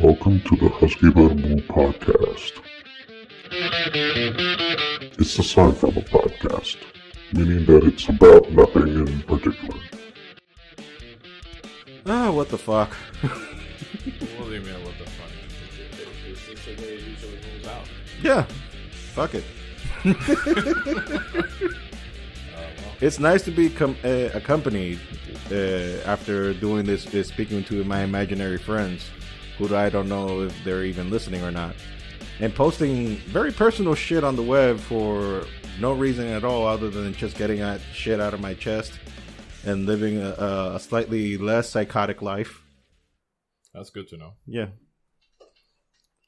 Welcome to the Husky Barbu podcast. It's the Seinfeld podcast, meaning that it's about nothing in particular. Ah, what the fuck? What do you mean, what the fuck? It's the way it usually rolls out. Yeah, fuck it. It's nice to be accompanied after doing this, speaking to my imaginary friends, who I don't know if they're even listening or not, and posting very personal shit on the web for no reason at all other than just getting that shit out of my chest and living a slightly less psychotic life. That's good to know. Yeah.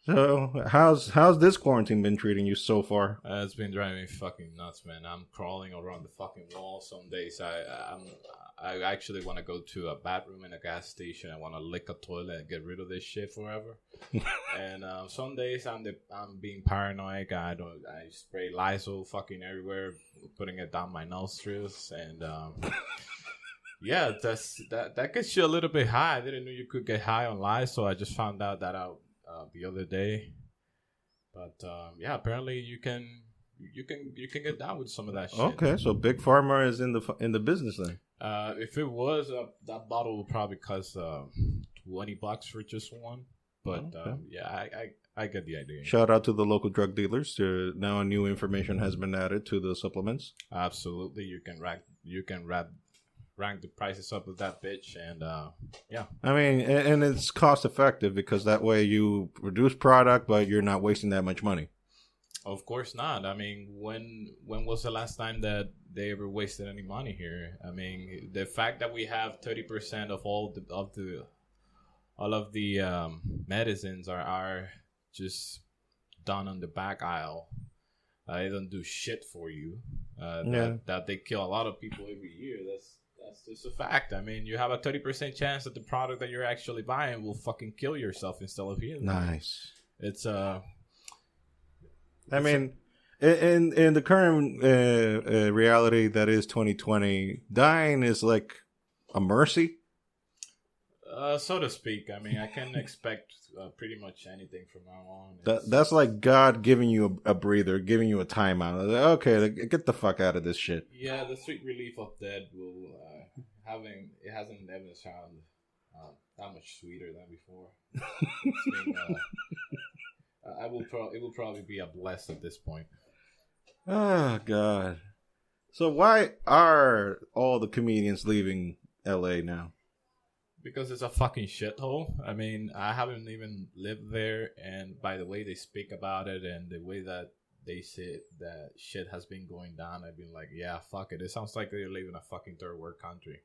So, how's this quarantine been treating you so far? It's been driving me fucking nuts, man. I'm crawling around the fucking wall some days. I actually want to go to a bathroom in a gas station. I want to lick a toilet and get rid of this shit forever. And some days I'm being paranoid. I spray Lysol fucking everywhere, putting it down my nostrils, and yeah, that gets you a little bit high. I didn't know you could get high on Lysol. I just found out that out the other day, but yeah, apparently you can get down with some of that shit. Okay, so Big Pharma is in the business then. If it was, that bottle would probably cost $20 for just one. But okay. Yeah, I get the idea. Shout out to the local drug dealers. Now new information has been added to the supplements. Absolutely, you can rank the prices up with that bitch, and yeah. I mean, and it's cost effective because that way you produce product, but you're not wasting that much money. Of course not. I mean, when was the last time that they ever wasted any money here? I mean, the fact that we have 30% of all of the medicines are just done on the back aisle. They don't do shit for you. That they kill a lot of people every year. That's just a fact. I mean, you have a 30% chance that the product that you're actually buying will fucking kill yourself instead of healing. Nice. In the current reality that is 2020, dying is like a mercy. So to speak. I mean, I can expect pretty much anything from now on. That's like God giving you a breather, giving you a timeout. Like, okay, get the fuck out of this shit. Yeah, the sweet relief of death will it hasn't ever sounded that much sweeter than before. It's been, it will probably be a bless at this point. Oh God! So why are all the comedians leaving L.A. now? Because it's a fucking shithole. I mean, I haven't even lived there, and by the way they speak about it and the way that they say that shit has been going down, I've been like, yeah, fuck it. It sounds like they're living a fucking third world country.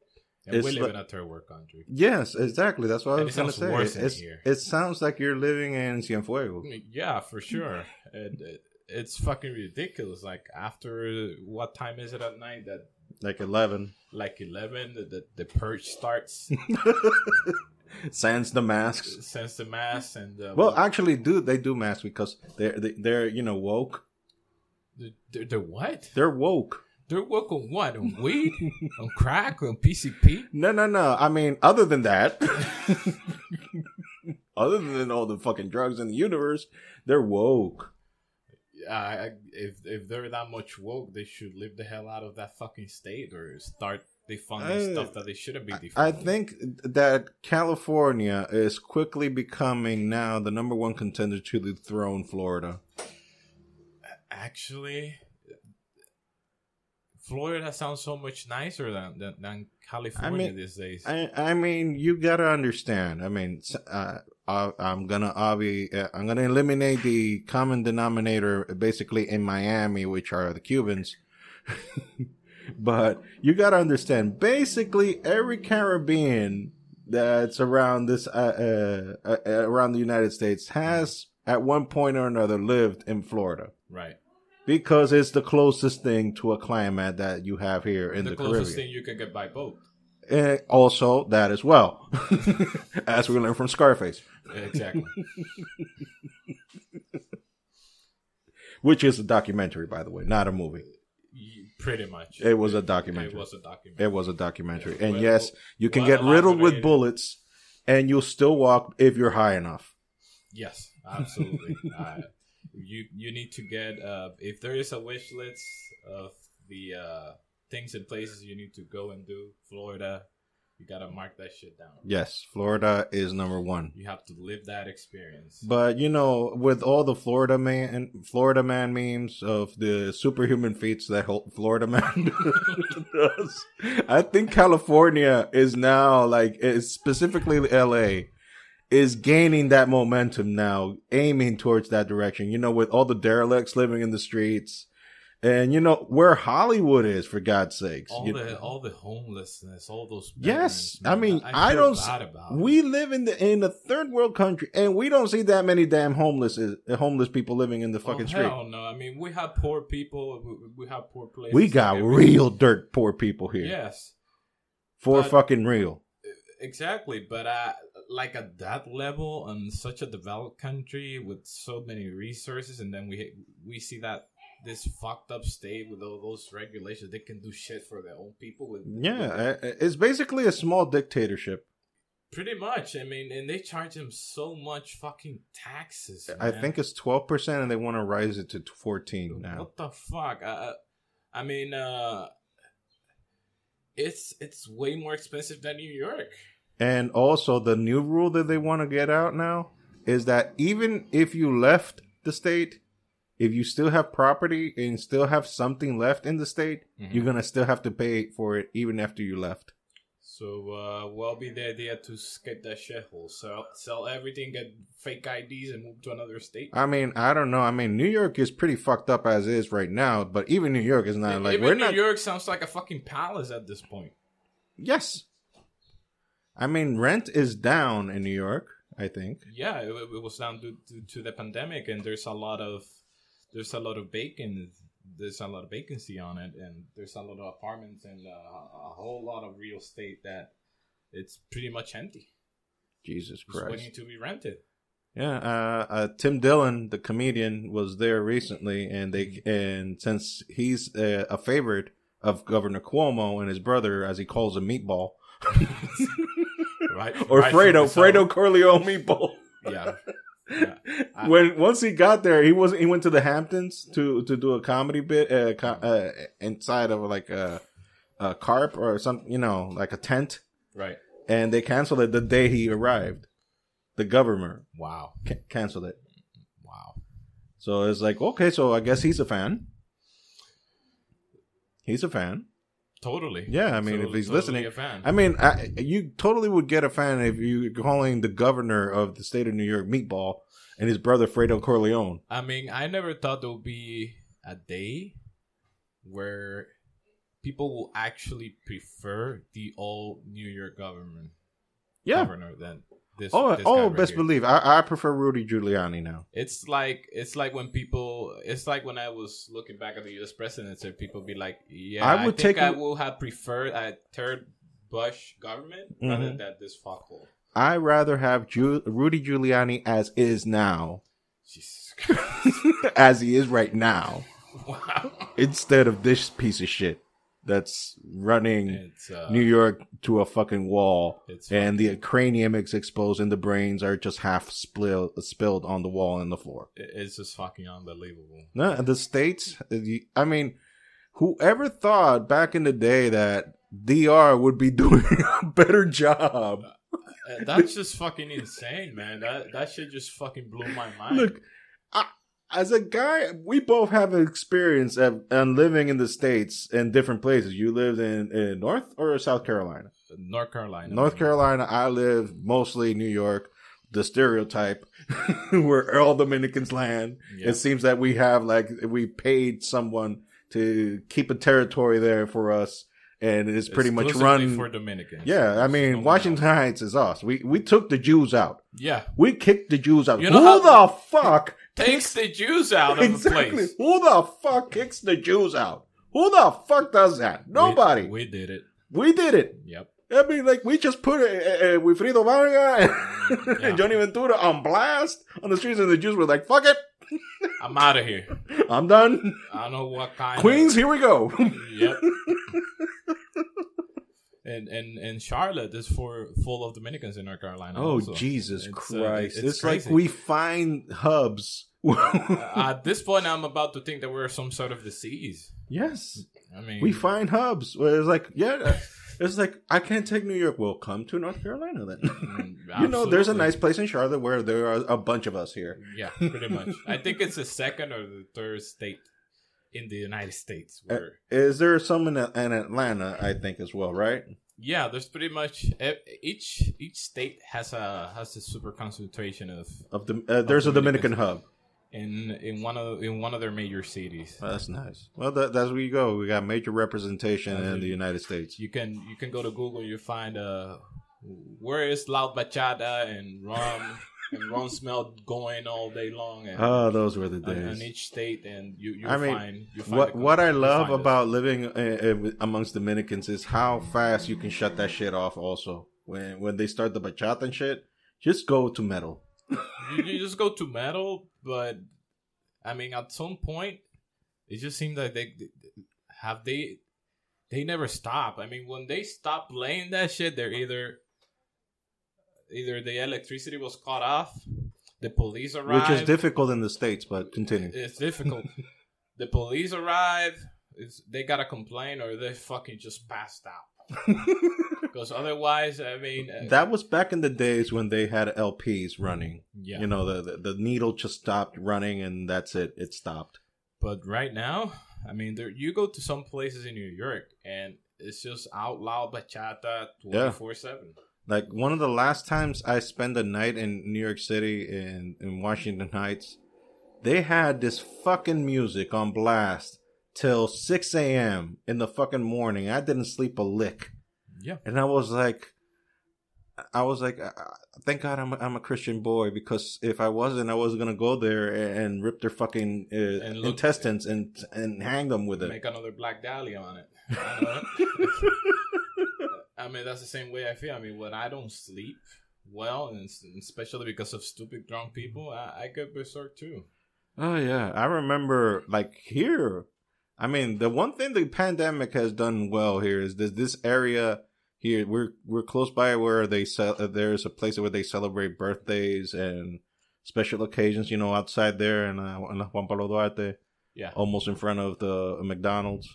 And we live in a third world country. Yes, exactly. That's what I was going to say. Worse than here. It sounds like you're living in Cienfuegos. Yeah, for sure. It's fucking ridiculous. Like, after what time is it at night that... Like 11. The purge starts. Sends the masks. And well, actually, they do masks because they're you know, woke. They're what? They're woke. They're woke on what? On weed? On crack? On PCP? No. I mean, other than that, other than all the fucking drugs in the universe, they're woke. If they're that much woke, they should live the hell out of that fucking state or start defunding stuff that they shouldn't be defunding. I think that California is quickly becoming now the number one contender to the throne, Florida. Actually, Florida sounds so much nicer than California these days. I mean, you gotta understand. I mean, I'm gonna eliminate the common denominator basically in Miami, which are the Cubans. But you gotta understand, basically every Caribbean that's around this around the United States has at one point or another lived in Florida, right? Because it's the closest thing to a climate that you have here in the Caribbean. The closest thing you can get by boat. And also, that as well. As we learned from Scarface. Exactly. Which is a documentary, by the way, not a movie. Pretty much. It was a documentary. It was a documentary. And well, yes, you can get riddled with bullets. and you'll still walk if you're high enough. Yes, absolutely. You need to get, if there is a wish list of the things and places you need to go and do, Florida, you got to mark that shit down. Yes, Florida is number one. You have to live that experience. But, you know, with all the Florida man memes of the superhuman feats that Florida man does, I think California is now, like, specifically L.A., is gaining that momentum now, aiming towards that direction. You know, with all the derelicts living in the streets, and you know where Hollywood is, for God's sakes. All the homelessness, all those. Yes, man. I mean, I don't. We live in a third world country, and we don't see that many damn homeless people living in the fucking street. Hell no, I mean, we have poor people. We have poor places. We got real dirt poor people here. Yes, for fucking real. Exactly, but like at that level, on such a developed country with so many resources, and then we see that this fucked up state with all those regulations, they can do shit for their own people. It's basically a small dictatorship. Pretty much, I mean, and they charge them so much fucking taxes. Man. I think it's 12%, and they want to rise it to 14 now. What the fuck? I mean, it's way more expensive than New York. And also, the new rule that they want to get out now is that even if you left the state, if you still have property and still have something left in the state, mm-hmm. you're going to still have to pay for it even after you left. So, well, be the idea to skip that shithole. So, sell everything, get fake IDs, and move to another state. I mean, I don't know. I mean, New York is pretty fucked up as is right now, but even New York is not like... Even New York sounds like a fucking palace at this point. Yes. I mean, rent is down in New York, I think. Yeah, it was down due to the pandemic, and there's a lot of vacancy on it, and there's a lot of apartments and a whole lot of real estate that it's pretty much empty. Jesus Christ, waiting to be rented. Yeah, Tim Dillon, the comedian, was there recently, and since he's a favorite of Governor Cuomo and his brother, as he calls him, Meatball, right? Or right, Fredo Corleone Meatball. Yeah. Yeah. Once he got there, he went to the Hamptons to do a comedy bit inside of like a carp or something, you know, like a tent. Right. And they canceled it the day he arrived. The governor. Wow. Canceled it. Wow. So it's like, okay, so I guess he's a fan. He's a fan. Totally. Yeah, I mean, totally, if he's listening, a fan. I mean, you totally would get a fan if you're calling the governor of the state of New York Meatball and his brother Fredo Corleone. I mean, I never thought there would be a day where people will actually prefer the old New York governor than this. Oh, right, best here. Believe. I prefer Rudy Giuliani now. It's like when people. It's like when I was looking back at the U.S. presidents, and people be like, "Yeah, I will have preferred a third Bush government mm-hmm. rather than this fuckhole." I rather have Rudy Giuliani as is now, Jesus Christ, as he is right now, wow. instead of this piece of shit. That's running New York to a fucking wall, and the cranium is exposed, and the brains are just half spilled on the wall and the floor. It's just fucking unbelievable. No, the states. I mean, whoever thought back in the day that DR would be doing a better job? That's just fucking insane, man. That shit just fucking blew my mind. Look, as a guy, we both have experience and living in the States and different places. You lived in North or South Carolina? North Carolina. I live mostly New York. The stereotype where all Dominicans land. Yep. It seems that we have we paid someone to keep a territory there for us. And it's pretty much run for Dominicans. Yeah, I mean, Washington Heights is us. We took the Jews out. Yeah, we kicked the Jews out. You know who the fuck takes the Jews out of the place? Who the fuck kicks the Jews out? Who the fuck does that? Nobody. We did it. We did it. Yep. I mean, like, we just put with Frido Varga and yeah. Johnny Ventura on blast on the streets, and the Jews were like, "Fuck it." I'm out of here. I'm done. I don't know what kind. Queens, here we go. Yep. And Charlotte is full of Dominicans in North Carolina. Oh, also. Jesus Christ. It's crazy. Like we find hubs. At this point, I'm about to think that we're some sort of disease. Yes. I mean, we find hubs. It's like, yeah, it's like, I can't take New York. Well, come to North Carolina then. You know, there's a nice place in Charlotte where there are a bunch of us here. Yeah, pretty much. I think it's the second or the third state in the United States. Where... Is there some in Atlanta, I think, as well, right? Yeah, there's pretty much each state has a super concentration of there's a Dominican hub. In one of their major cities. Oh, that's nice. Well, that's where you go. We got major representation in the United States. You can go to Google. You find where is La Bachata and rum and rum smell going all day long. And, those were the days. In each state, and you find what I love about living amongst Dominicans is how fast you can shut that shit off. Also, when they start the bachata and shit, just go to metal. You just go to metal, but I mean, at some point, it just seemed like they never stop. I mean, when they stop playing that shit, they're either the electricity was cut off, the police arrived, which is difficult in the States, but continue. It's difficult. The police arrived, they got a complaint, or they fucking just passed out. Because otherwise, I mean... that was back in the days when they had LPs running. Yeah. You know, the needle just stopped running and that's it. It stopped. But right now, I mean, you go to some places in New York and it's just out loud bachata 24/7. Yeah. Like one of the last times I spent a night in New York City in Washington Heights, they had this fucking music on blast till 6 a.m. in the fucking morning. I didn't sleep a lick. Yeah, and I was like, thank God I'm a Christian boy, because if I wasn't, I was gonna go there and rip their fucking intestines and hang them with it. Make another Black Dahlia on it. I mean, that's the same way I feel. I mean, when I don't sleep well, and especially because of stupid drunk people, I get berserk too. Oh yeah, I remember like here. I mean, the one thing the pandemic has done well here is this area. Here, we're close by where they sell. There's a place where they celebrate birthdays and special occasions. You know, outside there in Juan Pablo Duarte, yeah, almost in front of the McDonald's.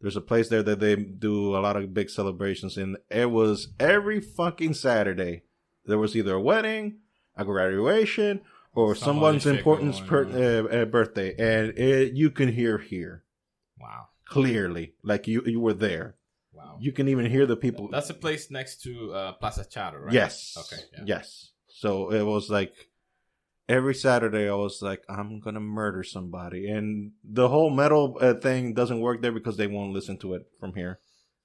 There's a place there that they do a lot of big celebrations, and it was every fucking Saturday. There was either a wedding, a graduation, or someone's important birthday, and you can hear here. Wow. Clearly, like you were there. Wow. You can even hear the people. That's a place next to Plaza Charo, right? Yes. Okay. Yeah. Yes. So it was like every Saturday I was like, I'm going to murder somebody. And the whole metal thing doesn't work there because they won't listen to it from here.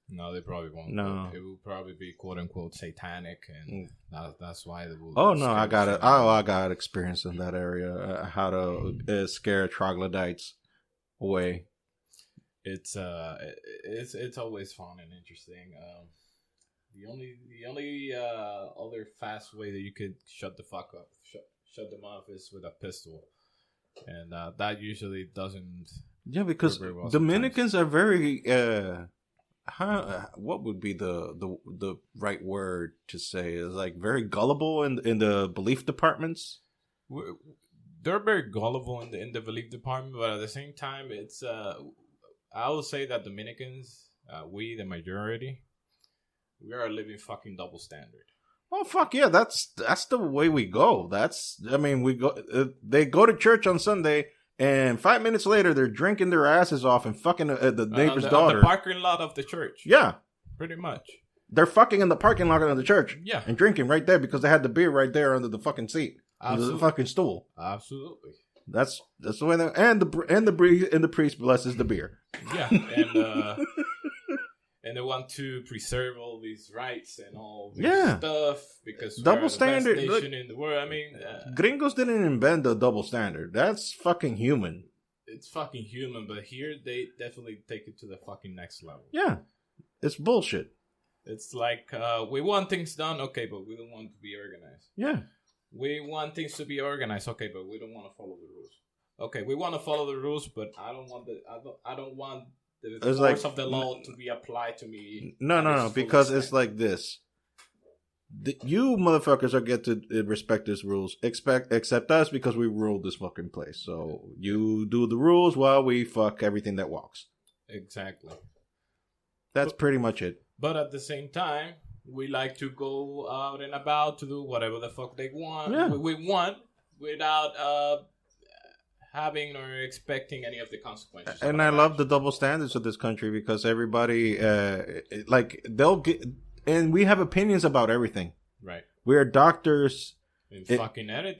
No, they probably won't. No. It will probably be quote unquote satanic, and that's why they will. Oh, no, I got experience in that area, how to scare troglodytes away. It's always fun and interesting. The only other fast way that you could shut the fuck up, shut them off, is with a pistol, and that usually doesn't. Yeah, because Dominicans are very. What would be the right word to say? Is like very gullible in the belief departments. They're very gullible in the belief department, but at the same time, it's I would say that Dominicans, we the majority, we are a living fucking double standard. Oh fuck yeah, that's the way we go. They go to church on Sunday. And 5 minutes later, they're drinking their asses off and fucking the neighbor's daughter. On the parking lot of the church. Yeah. Pretty much. They're fucking in the parking lot of the church. Yeah. And drinking right there because they had the beer right there under the fucking seat. Absolutely. Under the fucking stool. Absolutely. That's the way they... And the priest blesses the beer. Yeah. And, and they want to preserve all these rights and all this stuff because double standard the best nation in the world. I mean, gringos didn't invent the double standard. That's fucking human. It's fucking human, but here they definitely take it to the fucking next level. Yeah, it's bullshit. It's like we want things done, okay, but we don't want to be organized. Yeah, we want things to be organized, okay, but we don't want to follow the rules. Okay, we want to follow the rules, but I don't want the force like, of the law to be applied to me. No, because it's like this. You motherfuckers are get to respect these rules. Except us because we rule this fucking place. So you do the rules while we fuck everything that walks. Exactly. That's pretty much it. But at the same time, we like to go out and about to do whatever the fuck they want. Yeah. We want without having or expecting any of the consequences. And I love the double standards of this country because everybody, like, they'll get... And we have opinions about everything. Right. We are doctors. In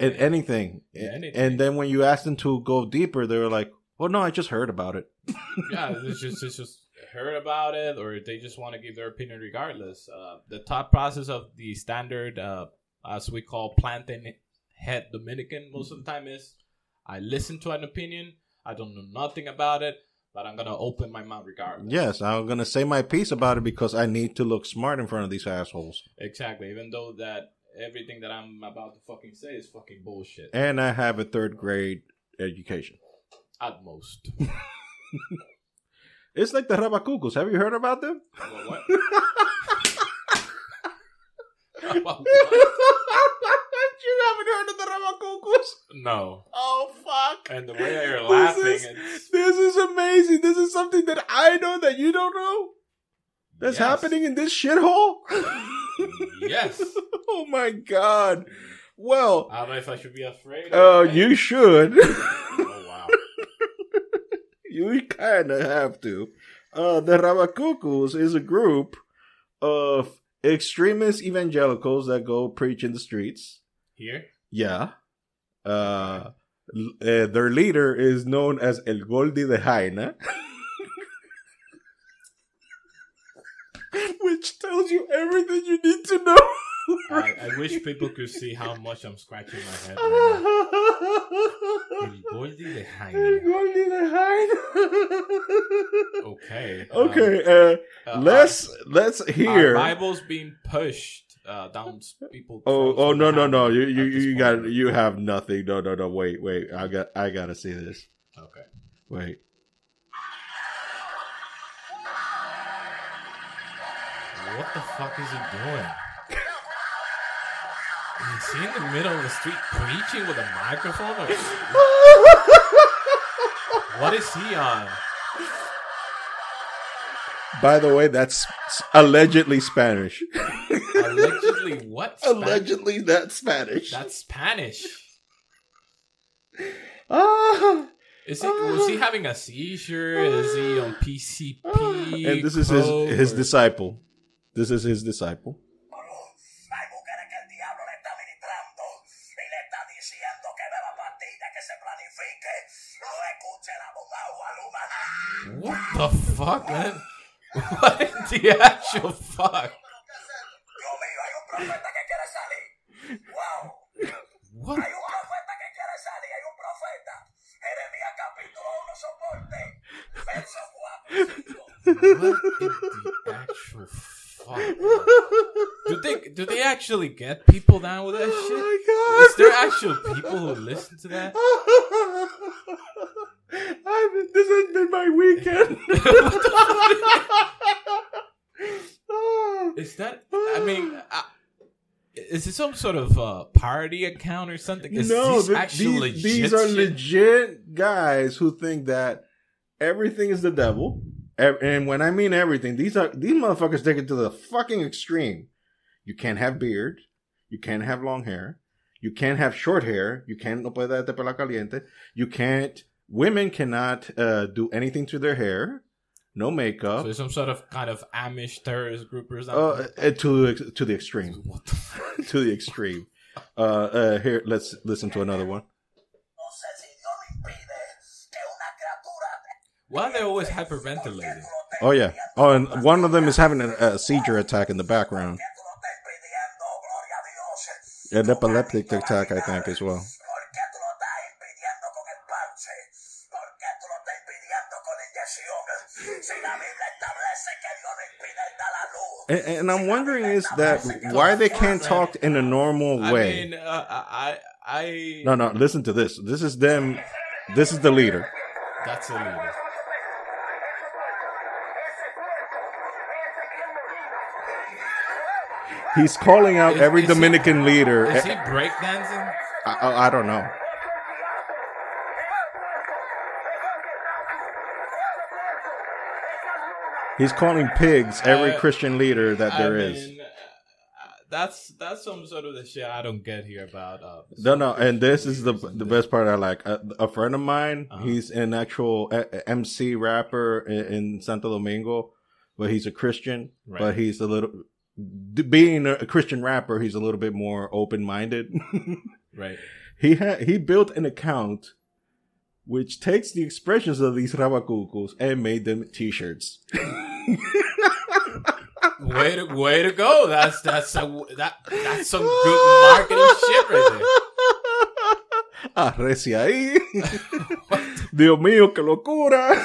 anything. And then when you ask them to go deeper, they're like, well, no, I just heard about it. Yeah, it's just heard about it, or they just want to give their opinion regardless. The thought process of the standard, as we call planting head Dominican, most of the time is, I listen to an opinion. I don't know nothing about it. But I'm going to open my mouth regardless. Yes, I'm going to say my piece about it because I need to look smart in front of these assholes. Exactly, even though that everything that I'm about to fucking say is fucking bullshit. And I have a third grade education. At most. It's like the rabacucos. Have you heard about them? What? What? You haven't heard of the rabacucos? No. Oh, fuck. And the way you're laughing. This is amazing. This is something that I know that you don't know. That's happening in this shithole? Yes. Oh, my God. Well. I don't know if I should be afraid. Oh, you should. Oh, wow. You kind of have to. The rabacucos is a group of extremist evangelicals that go preach in the streets. Here? Yeah. Their leader is known as El Gordi de Jaina. Which tells you everything you need to know. I wish people could see how much I'm scratching my head right now. El Gordi de Jaina. El Gordi de Jaina. Okay. Let's hear. Our Bible's being pushed. Down people. No! You got it. You have nothing. No! Wait! I gotta see this. Okay. Wait. What the fuck is he doing? Is he in the middle of the street preaching with a microphone? Or... What is he on? By the way, that's allegedly Spanish. Allegedly what? Spanish? Allegedly that's Spanish. That's Spanish. Was he having a seizure? Is he on PCP? And this is his disciple. This is his disciple. What the fuck, man? What in the actual fuck? What? Do they actually get people down with that shit? Oh my God. Is there actual people who listen to that? This has been my weekend. Is that? I mean, is this some sort of parody account or something? Is this actually legit? These are legit guys who think that everything is the devil. And when I mean everything, these motherfuckers take it to the fucking extreme. You can't have beard. You can't have long hair. You can't have short hair. You can't no puede de pelo caliente. You can't. Women cannot do anything to their hair. No makeup. So there's some sort of kind of Amish terrorist group or something. To the extreme. What the fuck? To the extreme. Here, let's listen to another one. Why are they always hyperventilating? Oh, yeah. Oh, and one of them is having a seizure attack in the background. An epileptic attack, I think, as well. And I'm wondering is that why they can't talk in a normal way. I mean, No, listen to this. This is them. This is the leader. That's the leader. He's calling out every Dominican leader. Is he breakdancing? I don't know. He's calling pigs every Christian leader that there is. That's some sort of the shit I don't get here about. No, and this is the best part I like. A friend of mine, he's an actual MC rapper in Santo Domingo, but he's a Christian. Right. But he's a little, being a Christian rapper, he's a little bit more open-minded. Right. He built an account which takes the expressions of these rabacucos and made them t-shirts. Way to go! That's some good marketing shit right there. Arrecia ahí. Dios mío, que locura.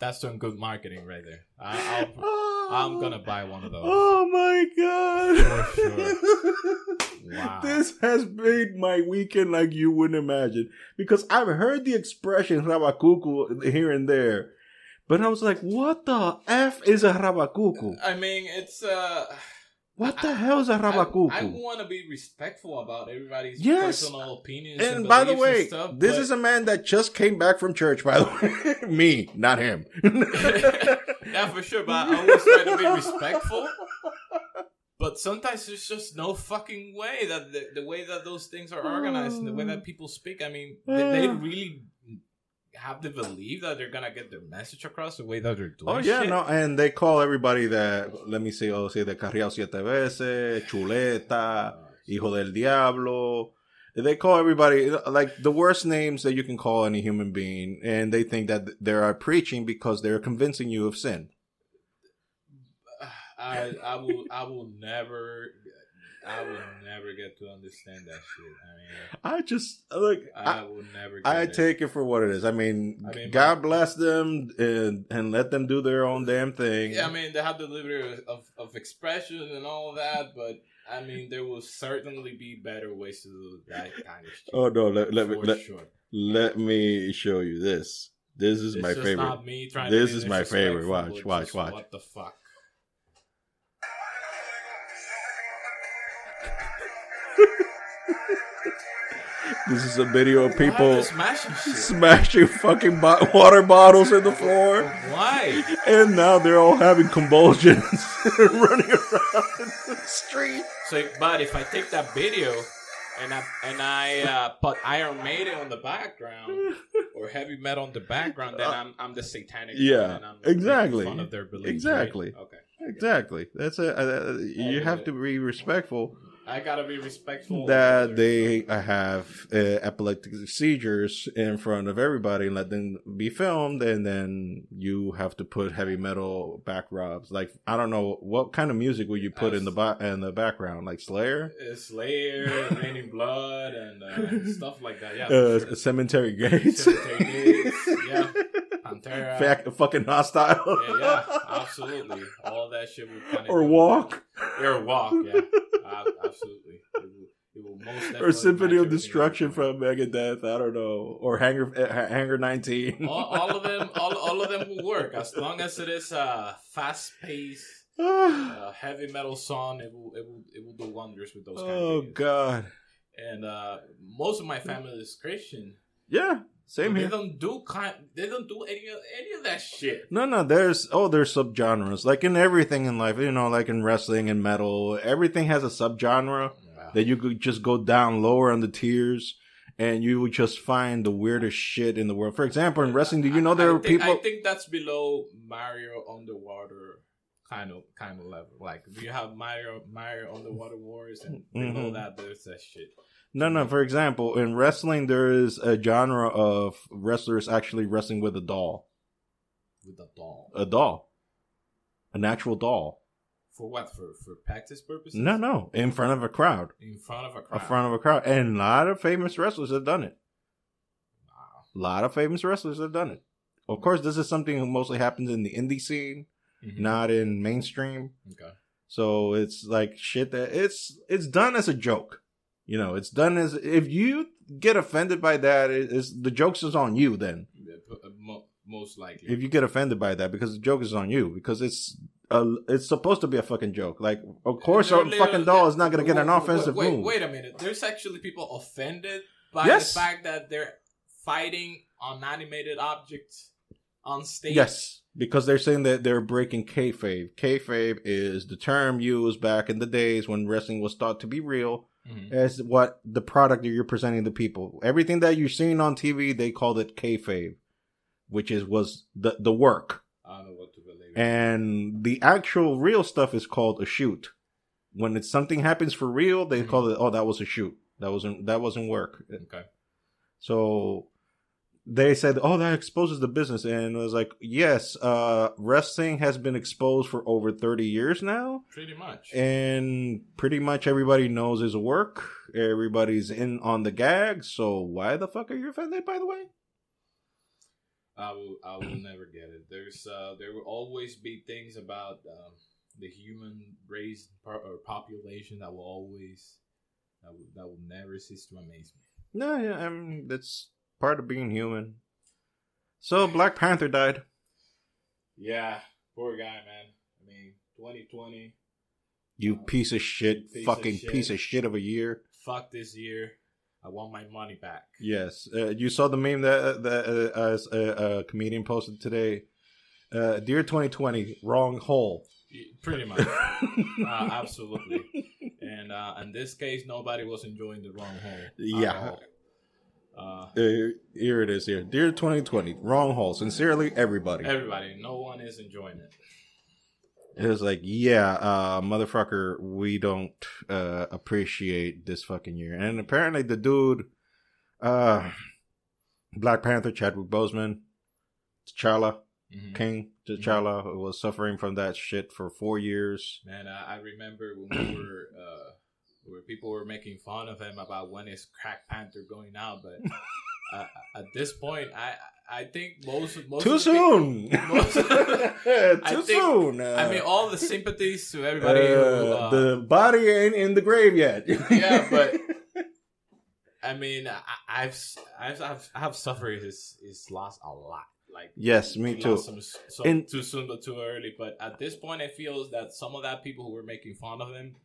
That's some good marketing right there. I'm gonna buy one of those. Oh my god! For sure. Wow. This has made my weekend like you wouldn't imagine, because I've heard the expression rabacuco here and there, but I was like, "What the f is a rabacuco?" I mean, it's what the hell is a rabacuco? I want to be respectful about everybody's personal opinions. And by the way, stuff, this is a man that just came back from church, by the way. Me, not him. Yeah, for sure, but I always try to be respectful. But sometimes there's just no fucking way that the way that those things are organized and the way that people speak. I mean, they really have to believe that they're gonna get their message across the way that they're doing. And they call everybody that, let me see, the carriao siete veces, chuleta, hijo del diablo. They call everybody like the worst names that you can call any human being, and they think that they are preaching because they're convincing you of sin. I will never get to understand that shit. I mean, I just like I will never. I take it for what it is. I mean God bless them and let them do their own damn thing. Yeah, I mean, they have the liberty of expression and all that, but I mean, there will certainly be better ways to do that kind of shit. Oh no, let me show you this. This is my favorite. Not me trying to this is my favorite. Watch. What the fuck. This is a video of people smashing fucking water bottles in the floor. Why? And now they're all having convulsions and running around in the street. So, but if I take that video and I put Iron Maiden on the background or heavy metal on the background, then I'm the satanic. Yeah, and I'm exactly. Making fun of their beliefs, exactly. Right? Okay. Exactly. That's it. You have to be respectful. I gotta be respectful that they have epileptic seizures in front of everybody and let them be filmed, and then you have to put heavy metal backdrops. Like, I don't know what kind of music would you put in the background, like Slayer, Rain in Blood, and stuff like that. Yeah, sure. Cemetery Gates, yeah, Pantera, fucking Hostile. Yeah, absolutely. All that shit would kind of walk, yeah. Absolutely. It will most or Symphony of Destruction from Megadeth, I don't know, or Hangar 19. All of them will work as long as it is a fast-paced heavy metal song. It will do wonders with those. Oh God! And most of my family is Christian. Yeah, same here. They don't do any of that shit. No, there's subgenres. Like in everything in life, like in wrestling and metal, everything has a subgenre that you could just go down lower on the tiers and you would just find the weirdest shit in the world. For example, in wrestling, there are people, I think that's below Mario Underwater kind of level. Like, you have Mario Underwater Wars, and below that there's that shit. No. For example, in wrestling, there is a genre of wrestlers actually wrestling with a doll. With a doll? A doll. An actual doll. For what? For practice purposes? No. In front of a crowd. And a lot of famous wrestlers have done it. Wow. Of course, this is something that mostly happens in the indie scene, not in mainstream. Okay. So it's like shit that it's done as a joke. It's done as if you get offended by that, the joke's is on you then. Most likely. If you get offended by that, because the joke is on you, because it's it's supposed to be a fucking joke. Like, of course, a fucking doll is not going to get an offensive move. Wait a minute. There's actually people offended by the fact that they're fighting on animated objects on stage. Yes, because they're saying that they're breaking kayfabe. Kayfabe is the term used back in the days when wrestling was thought to be real. Mm-hmm. As what the product that you're presenting to people. Everything that you're seeing on TV, they called it kayfabe, which was the work. I don't know what to believe. And the actual real stuff is called a shoot. When it's something happens for real, they call it, oh, that was a shoot. That wasn't work. Okay. So they said, oh, that exposes the business. And it was like, yes, wrestling has been exposed for over 30 years now. Pretty much. And pretty much everybody knows his work. Everybody's in on the gag. So why the fuck are you offended, by the way? I will never get it. There will always be things about the human race or population that will never cease to amaze me. No, yeah, I mean, that's part of being human. So Black Panther died. Yeah, poor guy, man. I mean, 2020. You piece of shit, piece of shit of a year. Fuck this year. I want my money back. Yes, you saw the meme that a comedian posted today. Dear 2020, wrong hole. Pretty much, absolutely. And in this case, nobody was enjoying the wrong hole. Yeah. Here it is. Here, dear 2020, wrong hole. Sincerely, everybody. No one is enjoying it. It was like, yeah, motherfucker, we don't appreciate this fucking year. And apparently, the dude, Black Panther, Chadwick Boseman, T'Challa, King T'Challa, was suffering from that shit for 4 years. Man, I remember when we were. Where people were making fun of him about when is Black Panther going out, but at this point, I think most too soon. Too soon. I mean, all the sympathies to everybody. Who, the body ain't in the grave yet. Yeah, but I mean, I've suffered his loss a lot. Like, yes, me too. Some too soon, but too early. But at this point, it feels that some of that people who were making fun of him.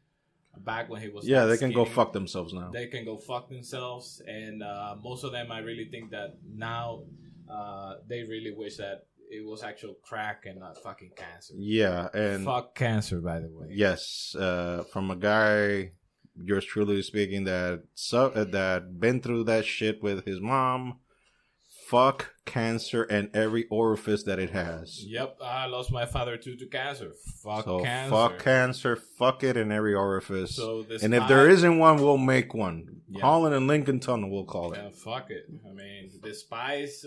Back when he was they can go fuck themselves now. They can go fuck themselves, and most of them, I really think that now they really wish that it was actual crack and not fucking cancer. Yeah, and fuck cancer, by the way. Yes, from a guy, yours truly speaking, that been through that shit with his mom. Fuck cancer and every orifice that it has. Yep, I lost my father too to cancer. Fuck cancer. Fuck cancer, fuck it in every orifice. If there isn't one, we'll make one. Yeah. Holland and Lincoln Tunnel, we'll call it. Fuck it. I mean, despise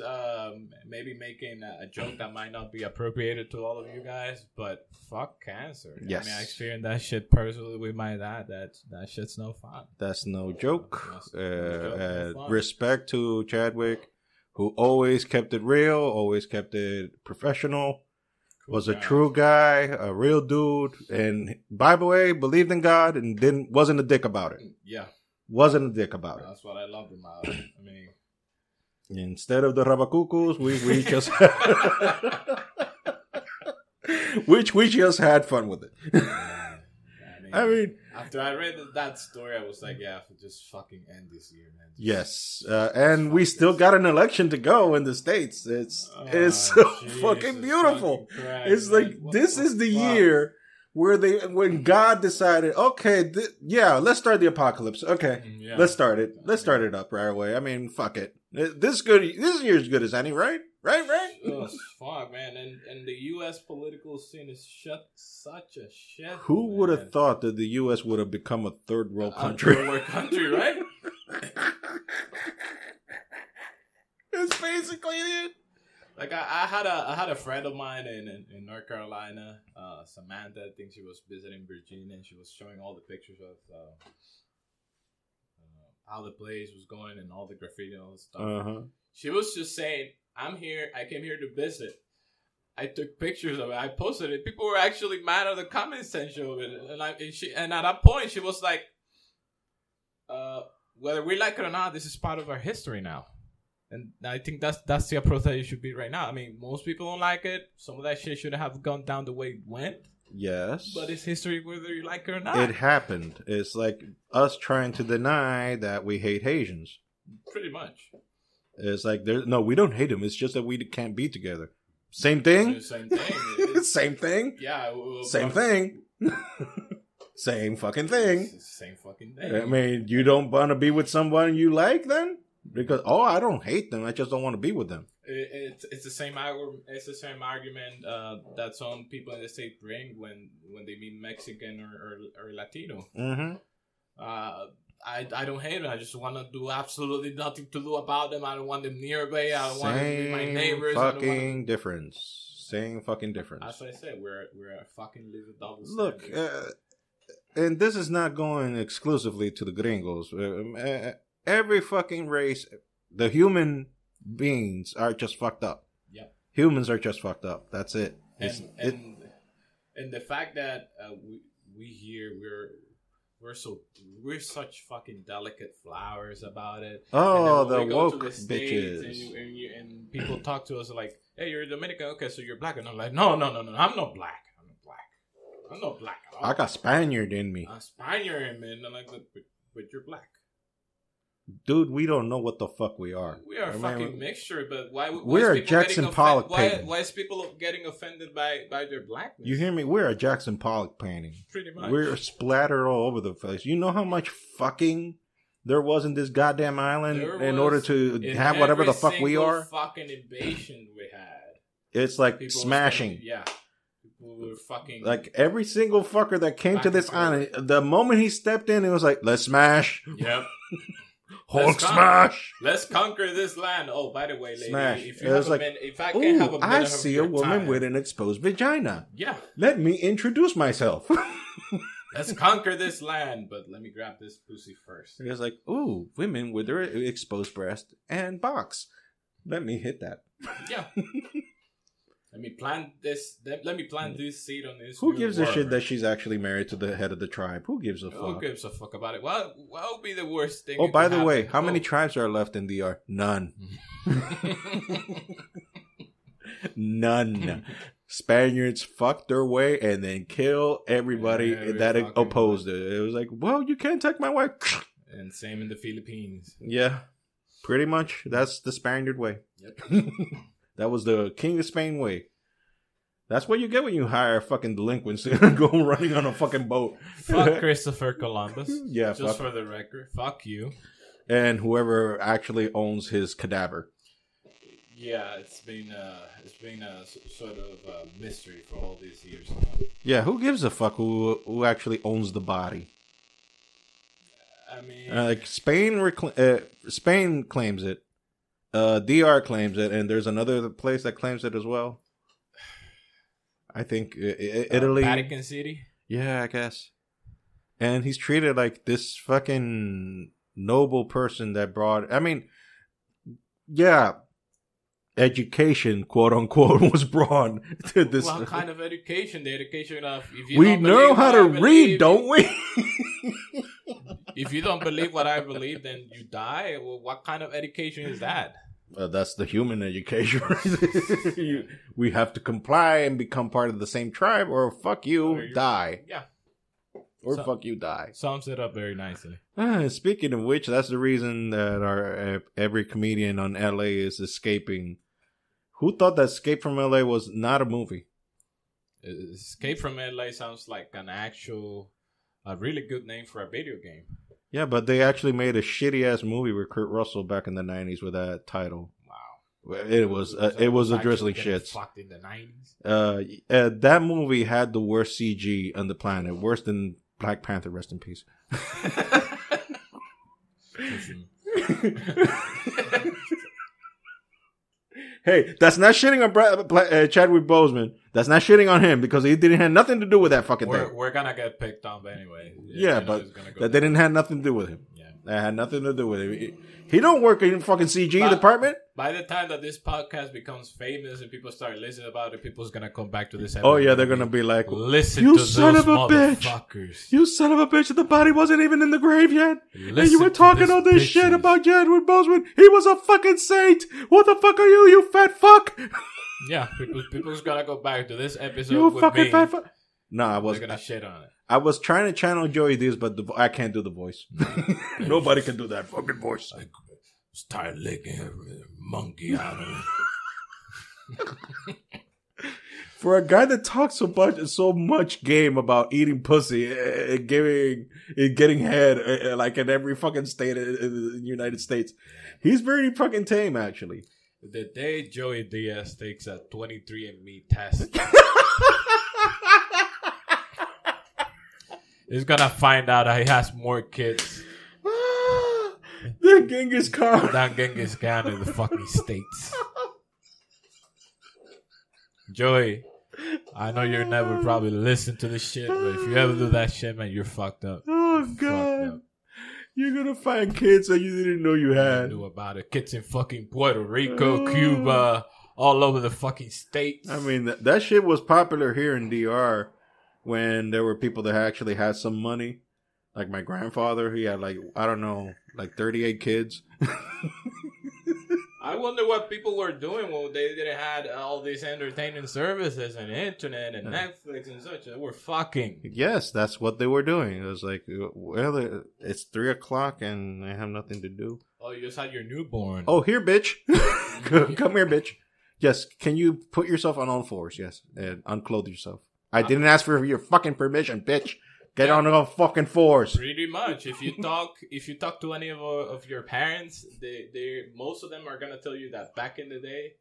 maybe making a joke that might not be appropriated to all of you guys, but fuck cancer. Yes. I mean, I experienced that shit personally with my dad. That shit's no fun. That's no joke. Respect to Chadwick. Who always kept it real, always kept it professional, a true guy, a real dude, and by the way, believed in God and wasn't a dick about it. Yeah. Wasn't a dick about it. That's what I loved about it. I mean, instead of the rabacucos, we just which we just had fun with it. I mean, after I read that story, I was like, yeah, just fucking end this year, man. Yes. And we still got an election to go in the States. It's so fucking beautiful. Fucking crap, it's man. Like, what, this is the year when God decided, okay, let's start the apocalypse. Okay, yeah. Let's start it. Let's start it up right away. I mean, fuck it. This year's good as any, right? Right? Oh, fuck, man. And the U.S. political scene is such a shit. Who would have thought that the U.S. would have become a third world country? Third world country, right? It's basically it. Like, I had a friend of mine in North Carolina, Samantha. I think she was visiting Virginia, and she was showing all the pictures of how the place was going and all the graffiti and all the stuff. Uh-huh. She was just saying, I'm here. I came here to visit. I took pictures of it. I posted it. People were actually mad at the comment section of it. And at that point, she was like, whether we like it or not, this is part of our history now. And I think that's the approach that it should be right now. I mean, most people don't like it. Some of that shit should have gone down the way it went. Yes. But it's history whether you like it or not. It happened. It's like us trying to deny that we hate Haitians. Pretty much. It's like, no, we don't hate them. It's just that we can't be together. Same thing? Same thing. Same thing? Yeah. Same thing. Same fucking thing. Same fucking thing. I mean, you don't want to be with someone you like then? Because, oh, I don't hate them. I just don't want to be with them. It's the same argument that some people in the state bring when they meet Mexican or Latino. Mm-hmm. I don't hate them. I just want to do absolutely nothing to do about them. I don't want them nearby. I don't want them to be my neighbors. Same fucking difference. As I said, we're a fucking little double standard. Look, and this is not going exclusively to the gringos. Every fucking race, the human beings are just fucked up. Yep. Humans are just fucked up. That's it. And the fact that we're such fucking delicate flowers about it. Oh, the woke bitches. And people talk to us like, hey, you're Dominican. Okay, so you're black. And I'm like, no. I'm not black. I got Spaniard in me. I'm Spaniard in me. And I'm like, but you're black. Dude, we don't know what the fuck we are. We are a fucking mixture, but why we're a Jackson Pollock painting. Why is people getting offended by their blackness? You hear me? We're a Jackson Pollock painting. Pretty much. We're splattered all over the place. You know how much fucking there was in this goddamn island in order to have whatever the fuck we are? Fucking invasion we had. It's like people smashing. Yeah. We were fucking like every single fucker that came to this island, the moment he stepped in, it was like, let's smash. Yep. Hulk smash! Let's conquer this land. Oh, by the way, lady, smash. If you have like, I see a woman with an exposed vagina. Yeah, let me introduce myself. Let's conquer this land, but let me grab this pussy first. It was like, ooh, women with their exposed breast and box. Let me hit that. Yeah. Let me plant this seed on this. Who gives a shit that she's actually married to the head of the tribe? Who gives a fuck? Who gives a fuck about it? What would be the worst thing? Oh, by the way, how many tribes are left in DR? None. None. Spaniards fucked their way and then kill everybody that opposed it. It was like, well, you can't take my wife. And same in the Philippines. Yeah, pretty much. That's the Spaniard way. Yep. That was the King of Spain way. That's what you get when you hire fucking delinquents to go running on a fucking boat. Fuck Christopher Columbus. Yeah, just for the record. Fuck you. And whoever actually owns his cadaver. Yeah, it's been a sort of a mystery for all these years now. Yeah, who gives a fuck who actually owns the body? I mean, like Spain claims it. DR claims it, and there's another place that claims it as well. I think Italy. Vatican City? Yeah, I guess. And he's treated like this fucking noble person that brought... I mean, yeah, education, quote-unquote, was brought to this... Well, what kind of education? The education of... If you we don't know how to read, don't we? If you don't believe what I believe, then you die. Well, what kind of education is that? That's the human education. We have to comply and become part of the same tribe, or fuck you, die. Yeah. Or fuck you, die. Sums it up very nicely. Speaking of which, that's the reason that every comedian on L.A. is escaping. Who thought that Escape from L.A. was not a movie? Escape from L.A. sounds like an actual... A really good name for a video game. Yeah, but they actually made a shitty-ass movie with Kurt Russell back in the 90s with that title. Wow. It was a drizzling shit. Fucked in the 90s? That movie had the worst CG on the planet. Worse than Black Panther, rest in peace. Hey, that's not shitting on Chadwick Boseman. That's not shitting on him because he didn't have nothing to do with that fucking thing. We're gonna get picked on, but anyway. Yeah, but they didn't have nothing to do with him. Yeah, that had nothing to do with him. He don't work in fucking CG department. By the time that this podcast becomes famous and people start listening about it, people's gonna come back to this. Oh yeah, they're gonna be like, "Listen, you son of a bitch! You son of a bitch! The body wasn't even in the grave yet, and you were talking all this shit about Chadwick Boseman. He was a fucking saint. What the fuck are you, you fat fuck?" Yeah, people's gonna go back to this episode. You fucking fat fuck! No, I wasn't. They're going to shit on it. I was trying to channel Joey Diaz, but I can't do the voice. Nobody can do that fucking voice. I was tired of licking every monkey out of it. For a guy that talks so much game about eating pussy and getting head, like in every fucking state in the United States, he's very fucking tame, actually. The day Joey Diaz takes a 23andMe test, he's gonna find out he has more kids than Genghis Khan. Than Genghis Khan in the fucking States. Joey, I know you're never probably listen to this shit, but if you ever do that shit, man, you're fucked up. Oh, God. Up. You're going to find kids that you didn't know you had. I knew about it. Kids in fucking Puerto Rico, Cuba, all over the fucking states. I mean, that shit was popular here in DR when there were people that actually had some money. Like my grandfather, he had like 38 kids. I wonder what people were doing when they didn't have all these entertainment services and internet and Netflix and such. They were fucking. Yes, that's what they were doing. It was like, well, it's 3:00 and I have nothing to do. Oh, you just had your newborn. Oh, here, bitch. Come here, bitch. Yes, can you put yourself on all fours? Yes, and unclothe yourself. I didn't ask for your fucking permission, bitch. Get on all fucking fours. Pretty much. If you talk to any of your parents, they most of them are gonna tell you that back in the day,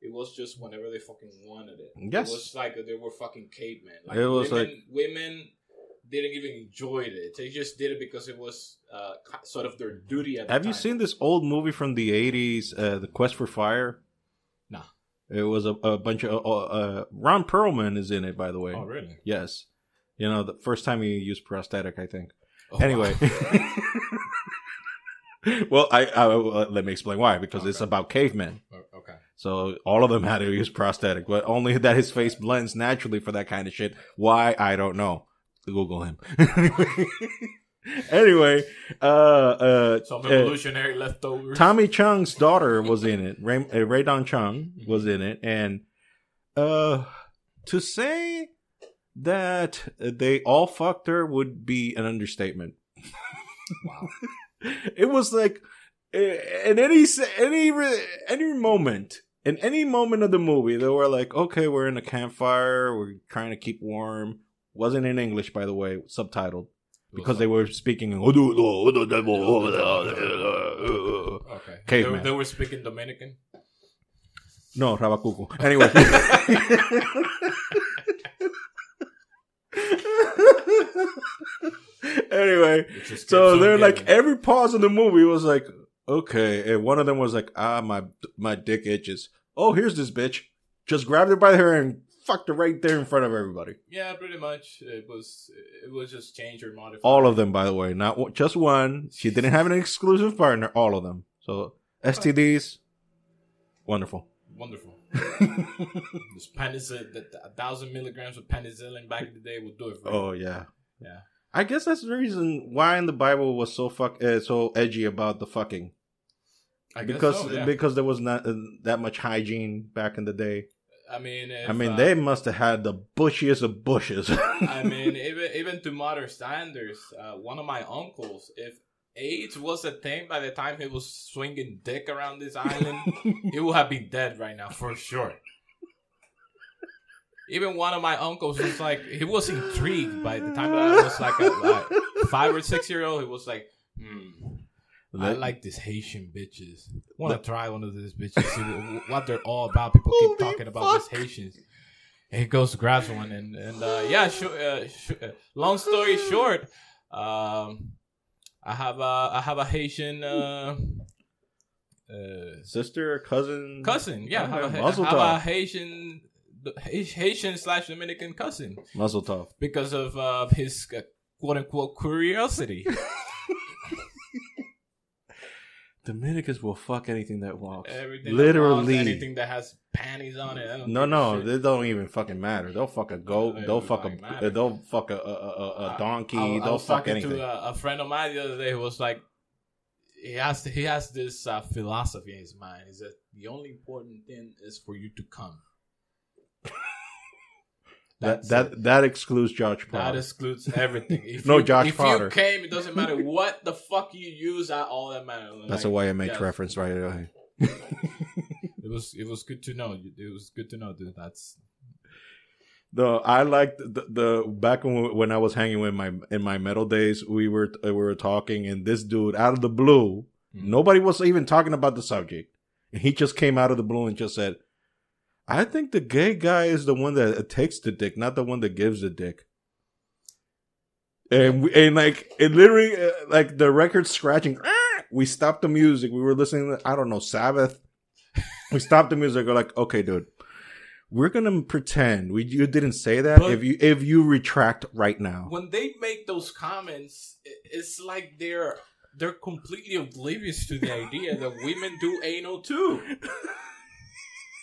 it was just whenever they fucking wanted it. Yes. It was like they were fucking cavemen. Like it was women didn't even enjoy it. They just did it because it was sort of their duty at the time. Have you seen this old movie from the '80s, The Quest for Fire? Nah. It was a bunch of Ron Perlman is in it, by the way. Oh, really? Yes. You know, the first time you used prosthetic, I think. Oh, anyway. Well, let me explain why. Because it's about cavemen. Okay. So all of them had to use prosthetic. But only that his face blends naturally for that kind of shit. Why? I don't know. Google him. Anyway. Some evolutionary leftovers. Tommy Chung's daughter was in it. Raydon Chung was in it. And to say that they all fucked her would be an understatement. Wow. It was like, in any moment, in any moment of the movie, they were like, okay, we're in a campfire, we're trying to keep warm. Wasn't in English, by the way, subtitled. Because they were speaking. Okay. Caveman. They were speaking Dominican? No, rabacuco. Anyway. Anyway, so they're like, every pause in the movie was like, okay, and one of them was like, my dick itches. Oh, here's this bitch. Just grabbed her by the hair and fucked her right there in front of everybody. Yeah, pretty much. It was just change or modify. All of them, by the way, not just one. She didn't have an exclusive partner. All of them. So STDs, wonderful. Wonderful. This penicillin, 1,000 milligrams of penicillin back in the day would do it for you. Oh, yeah. Yeah. I guess that's the reason why in the Bible was so edgy about the fucking. Because there was not that much hygiene back in the day. I mean, they must have had the bushiest of bushes. I mean, even to modern standards, one of my uncles, if AIDS was a thing by the time he was swinging dick around this island, he would have been dead right now for sure. Even one of my uncles was like, he was intrigued by the time that I was like a 5 or 6 year old. He was like, I like these Haitian bitches. Want to try one of these bitches, see what they're all about. People keep talking about these Haitians. And he goes to grab one. Long story short, I have a Haitian sister or cousin. Cousin, yeah. I have a Haitian/Dominican cousin. Muzzle tough. Because of his quote-unquote curiosity. Dominicans will fuck anything that walks. Everything literally. That walks, anything that has panties on it. They don't even fucking matter. They'll fuck a goat. They'll fuck a donkey. They'll fuck anything. I was talking to a friend of mine the other day who was like, he has this philosophy in his mind. He said, the only important thing is for you to come. That excludes Josh Potter. That excludes everything. If you came, it doesn't matter what the fuck you use at all that matters. Like, that's a YMH reference right away. It was good to know. It was good to know, dude. No, I liked the back when I was hanging with in my metal days. We were talking, and this dude out of the blue, nobody was even talking about the subject, and he just came out of the blue and just said, "I think the gay guy is the one that takes the dick, not the one that gives the dick." And it literally the record scratching. We stopped the music. We were listening to, I don't know, Sabbath. We stopped the music. We're like, okay, dude. We're gonna pretend you didn't say that. But if you retract right now, when they make those comments, it's like they're completely oblivious to the idea that women do anal too.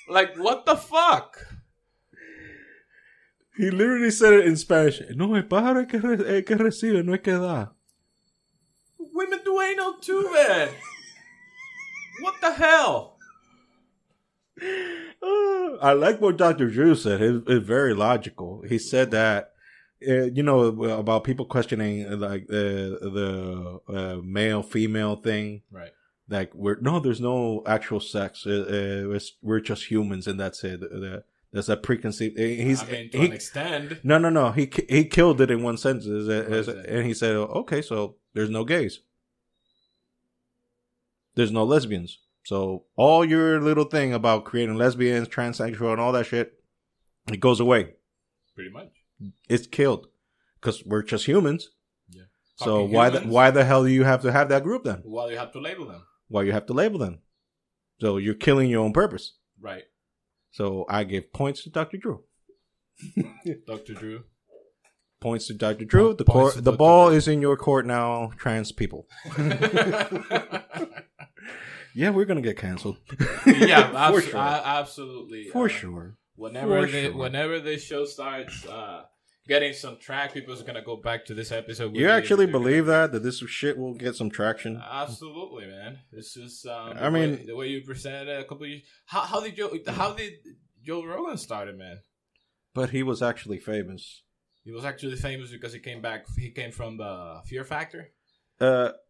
Like, what the fuck? He literally said it in Spanish. No, el pájaro es que recibe, no es que da. Women do anal too, man. What the hell? I like what Dr. Drew said. It's very logical. He said that, about people questioning like the male female thing, right? Like there's no actual sex. We're just humans, and that's it. That's a preconceived. To an extent. No. He killed it in one sentence, and he said, "Okay, so there's no gays, there's no lesbians." So all your little thing about creating lesbians, transsexual, and all that shit, it goes away. Pretty much, it's killed because we're just humans. Yeah. So why the hell do you have to have that group then? Why you have to label them? So you're killing your own purpose. Right. So I give points to Dr. Drew. Points to Dr. Drew. The ball is in your court now, trans people. Yeah, we're gonna get canceled. Yeah, absolutely. For sure. Whenever this show starts getting some traction, people are gonna go back to this episode. You actually believe that this shit will get some traction? Absolutely, man. It's just the way you presented it a couple of years. How did Joe Rogan start it, man? But he was actually famous. Because he came from the Fear Factor.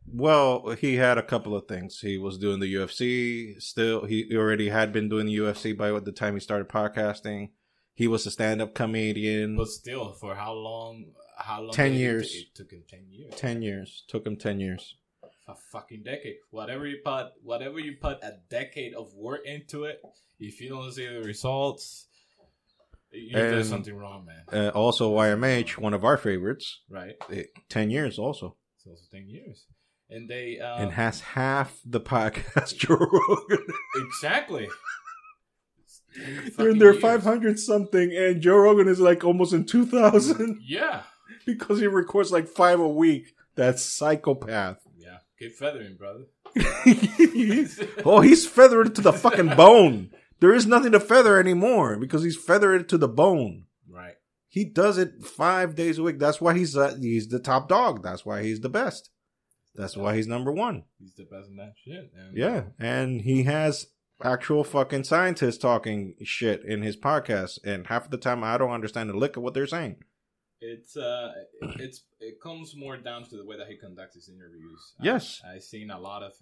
Well, he had a couple of things. He was doing the UFC still. He already had been doing the UFC by the time he started podcasting. He was a stand-up comedian. But still, for how long? 10 years. It took him 10 years. 10 years. Took him 10 years. A fucking decade. Whatever you put a decade of work into it, if you don't see the results, you did something wrong, man. Also, YMH, one of our favorites. Right. 10 years also. It's also 10 years. And they... and has half the podcast, Joe Rogan. Exactly. They're in their 500-something, and Joe Rogan is like almost in 2,000. Yeah. Because he records like 5 a week. That psychopath. Yeah. Keep feathering, brother. He's feathered to the fucking bone. There is nothing to feather anymore because he's feathered to the bone. Right. He does it 5 days a week. That's why he's the top dog. That's why he's the best. That's why he's number one. He's the best in that shit. Yeah, and he has actual fucking scientists talking shit in his podcast, and half of the time I don't understand a lick of what they're saying. It comes more down to the way that he conducts his interviews. Yes, I've seen a lot of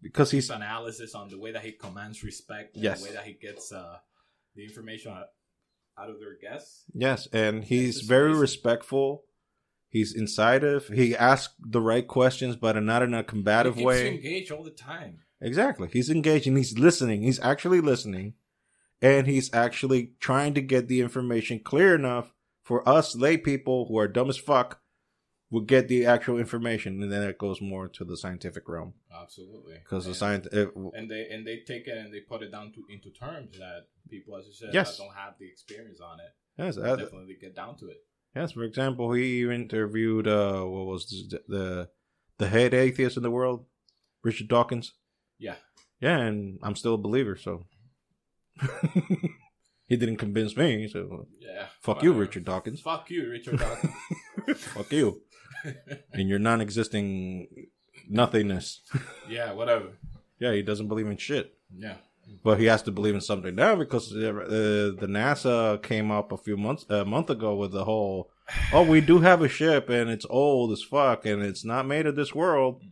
because he's analysis on the way that he commands respect. And the way that he gets the information out of their guests. Yes, and he's very respectful. He's incisive. He asks the right questions, but not in a combative way. He's engaged all the time. Exactly. He's engaged and he's listening. He's actually listening. And he's actually trying to get the information clear enough for us lay people who are dumb as fuck will get the actual information. And then it goes more to the scientific realm. Absolutely. Because they take it and they put it down into terms that people, as you said, don't have the experience on it. Yes, definitely get down to it. Yes, for example, he interviewed the head atheist in the world, Richard Dawkins. Yeah, and I'm still a believer, so he didn't convince me. So fuck you, Richard Dawkins. Fuck you, in your non-existing nothingness. Yeah, whatever. Yeah, he doesn't believe in shit. Yeah, But he has to believe in something now because the NASA came up a month ago with the whole, oh, we do have a ship and it's old as fuck and it's not made of this world.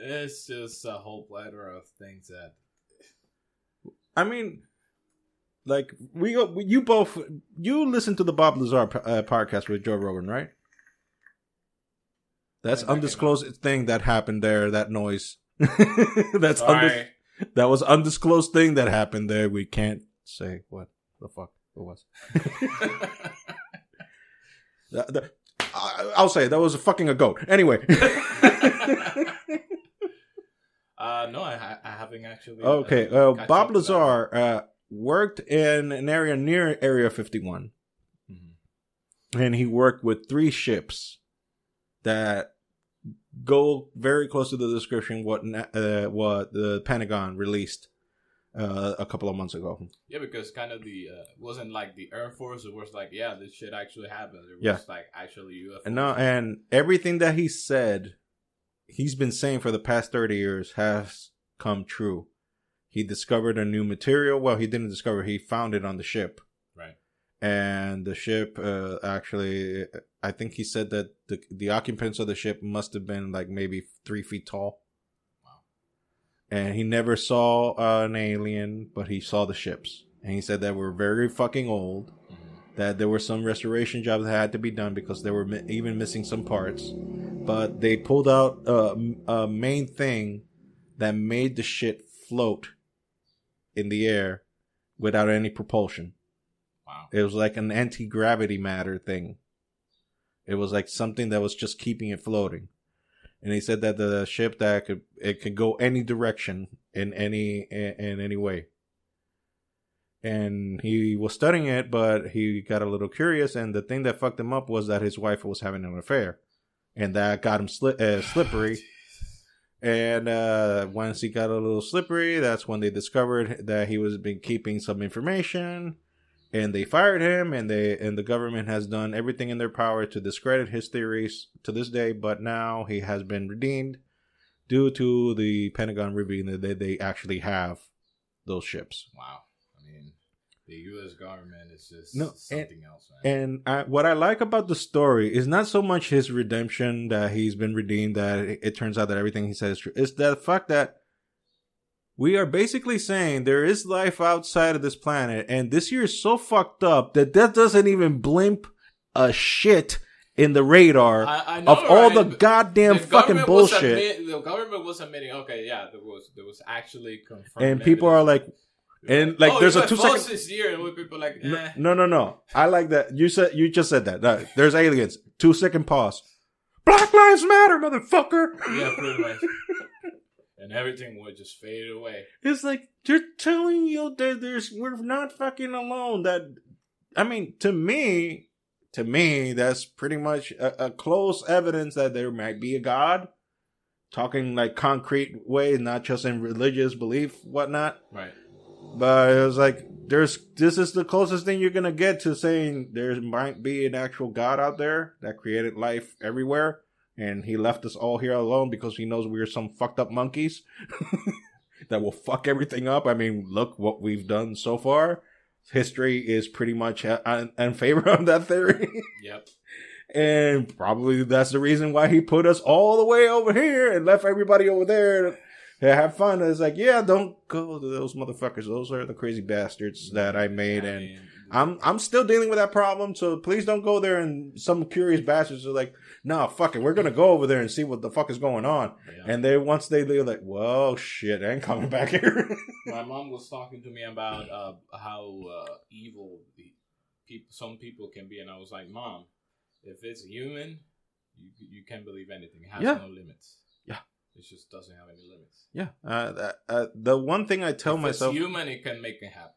It's just a whole bladder of things that... I mean, like, you listen to the Bob Lazar podcast with Joe Rogan, right? That's undisclosed thing that happened there, that noise. That was undisclosed thing that happened there. We can't say what the fuck it was. I'll say that was a fucking a goat. Anyway. No, I haven't actually. Okay. Bob Lazar worked in an area near Area 51. Mm-hmm. And he worked with 3 ships that go very close to the description what the Pentagon released a couple of months ago. Yeah, because kind of the wasn't like the Air Force. It was like, yeah, this shit actually happened. It was like actually UFO. And everything that he said, he's been saying for the past 30 years has come true. He discovered a new material. Well, he didn't discover. He found it on the ship. Right. And the ship actually, I think he said that the occupants of the ship must have been like maybe 3 feet tall. Wow. And he never saw an alien, but he saw the ships. And he said that we're very fucking old, that there were some restoration jobs that had to be done because they were even missing some parts. But they pulled out a main thing that made the shit float in the air without any propulsion. Wow. It was like an anti-gravity matter thing. It was like something that was just keeping it floating. And he said that the ship could go any direction in any way. And he was studying it, but he got a little curious. And the thing that fucked him up was that his wife was having an affair. And that got him slippery. And once he got a little slippery, that's when they discovered that he was been keeping some information. And they fired him, and the government has done everything in their power to discredit his theories to this day. But now he has been redeemed due to the Pentagon revealing that they actually have those ships. Wow. I mean, the U.S. government is just something else. Right? And what I like about the story is not so much his redemption, that he's been redeemed, that it turns out that everything he says is true. It's the fact that we are basically saying there is life outside of this planet, and this year is so fucked up that doesn't even blimp a shit in the radar the goddamn fucking bullshit. The government was admitting, okay, yeah, there was actually confirmed. And people are like, there's a 2 second this year, and people like, eh. No. I like that you just said that. No, there's aliens. 2 second pause. Black Lives Matter, motherfucker. Yeah, pretty much. And everything would just fade away. It's like, they're telling you that we're not fucking alone. That, I mean, to me, that's pretty much a close evidence that there might be a God. Talking like concrete way, not just in religious belief, whatnot. Right. But it was like, this is the closest thing you're going to get to saying there might be an actual God out there that created life everywhere. And he left us all here alone because he knows we're some fucked up monkeys that will fuck everything up. I mean, look what we've done so far. History is pretty much in favor of that theory. Yep. And probably that's the reason why he put us all the way over here and left everybody over there to have fun. And it's like, yeah, don't go to those motherfuckers. Those are the crazy bastards that I made. And I'm still dealing with that problem, so please don't go there. And some curious bastards are like, nah, fuck it, we're gonna go over there and see what the fuck is going on. Yeah. And they once they leave, like, whoa, shit, I ain't coming back here. My mom was talking to me about how evil some people can be, and I was like, Mom, if it's human, you can't believe anything. It has no limits. Yeah. It just doesn't have any limits. Yeah. The one thing I tell myself, if it's human, it can make it happen.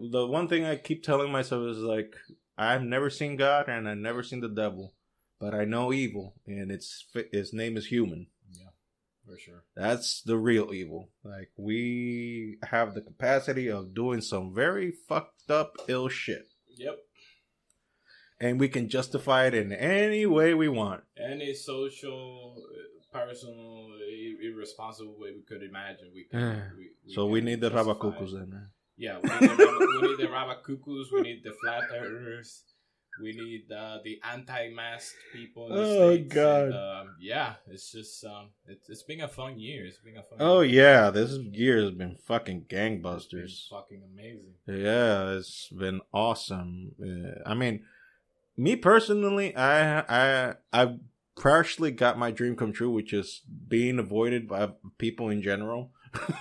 The one thing I keep telling myself is like, I've never seen God and I've never seen the devil, but I know evil, and its name is human. Yeah, for sure. That's the real evil. Like, we have the capacity of doing some very fucked up ill shit. Yep. And we can justify it in any way we want. Any social, personal, irresponsible way we could imagine. We need the rabacucos then. Yeah, we need the rabacucos. We need the flat earthers. We need the anti-mask people. In the States. God! And, yeah, it's just it's been a fun year. Yeah, this year has been fucking gangbusters. It's been fucking amazing. Yeah, it's been awesome. I mean, me personally, I partially got my dream come true, which is being avoided by people in general.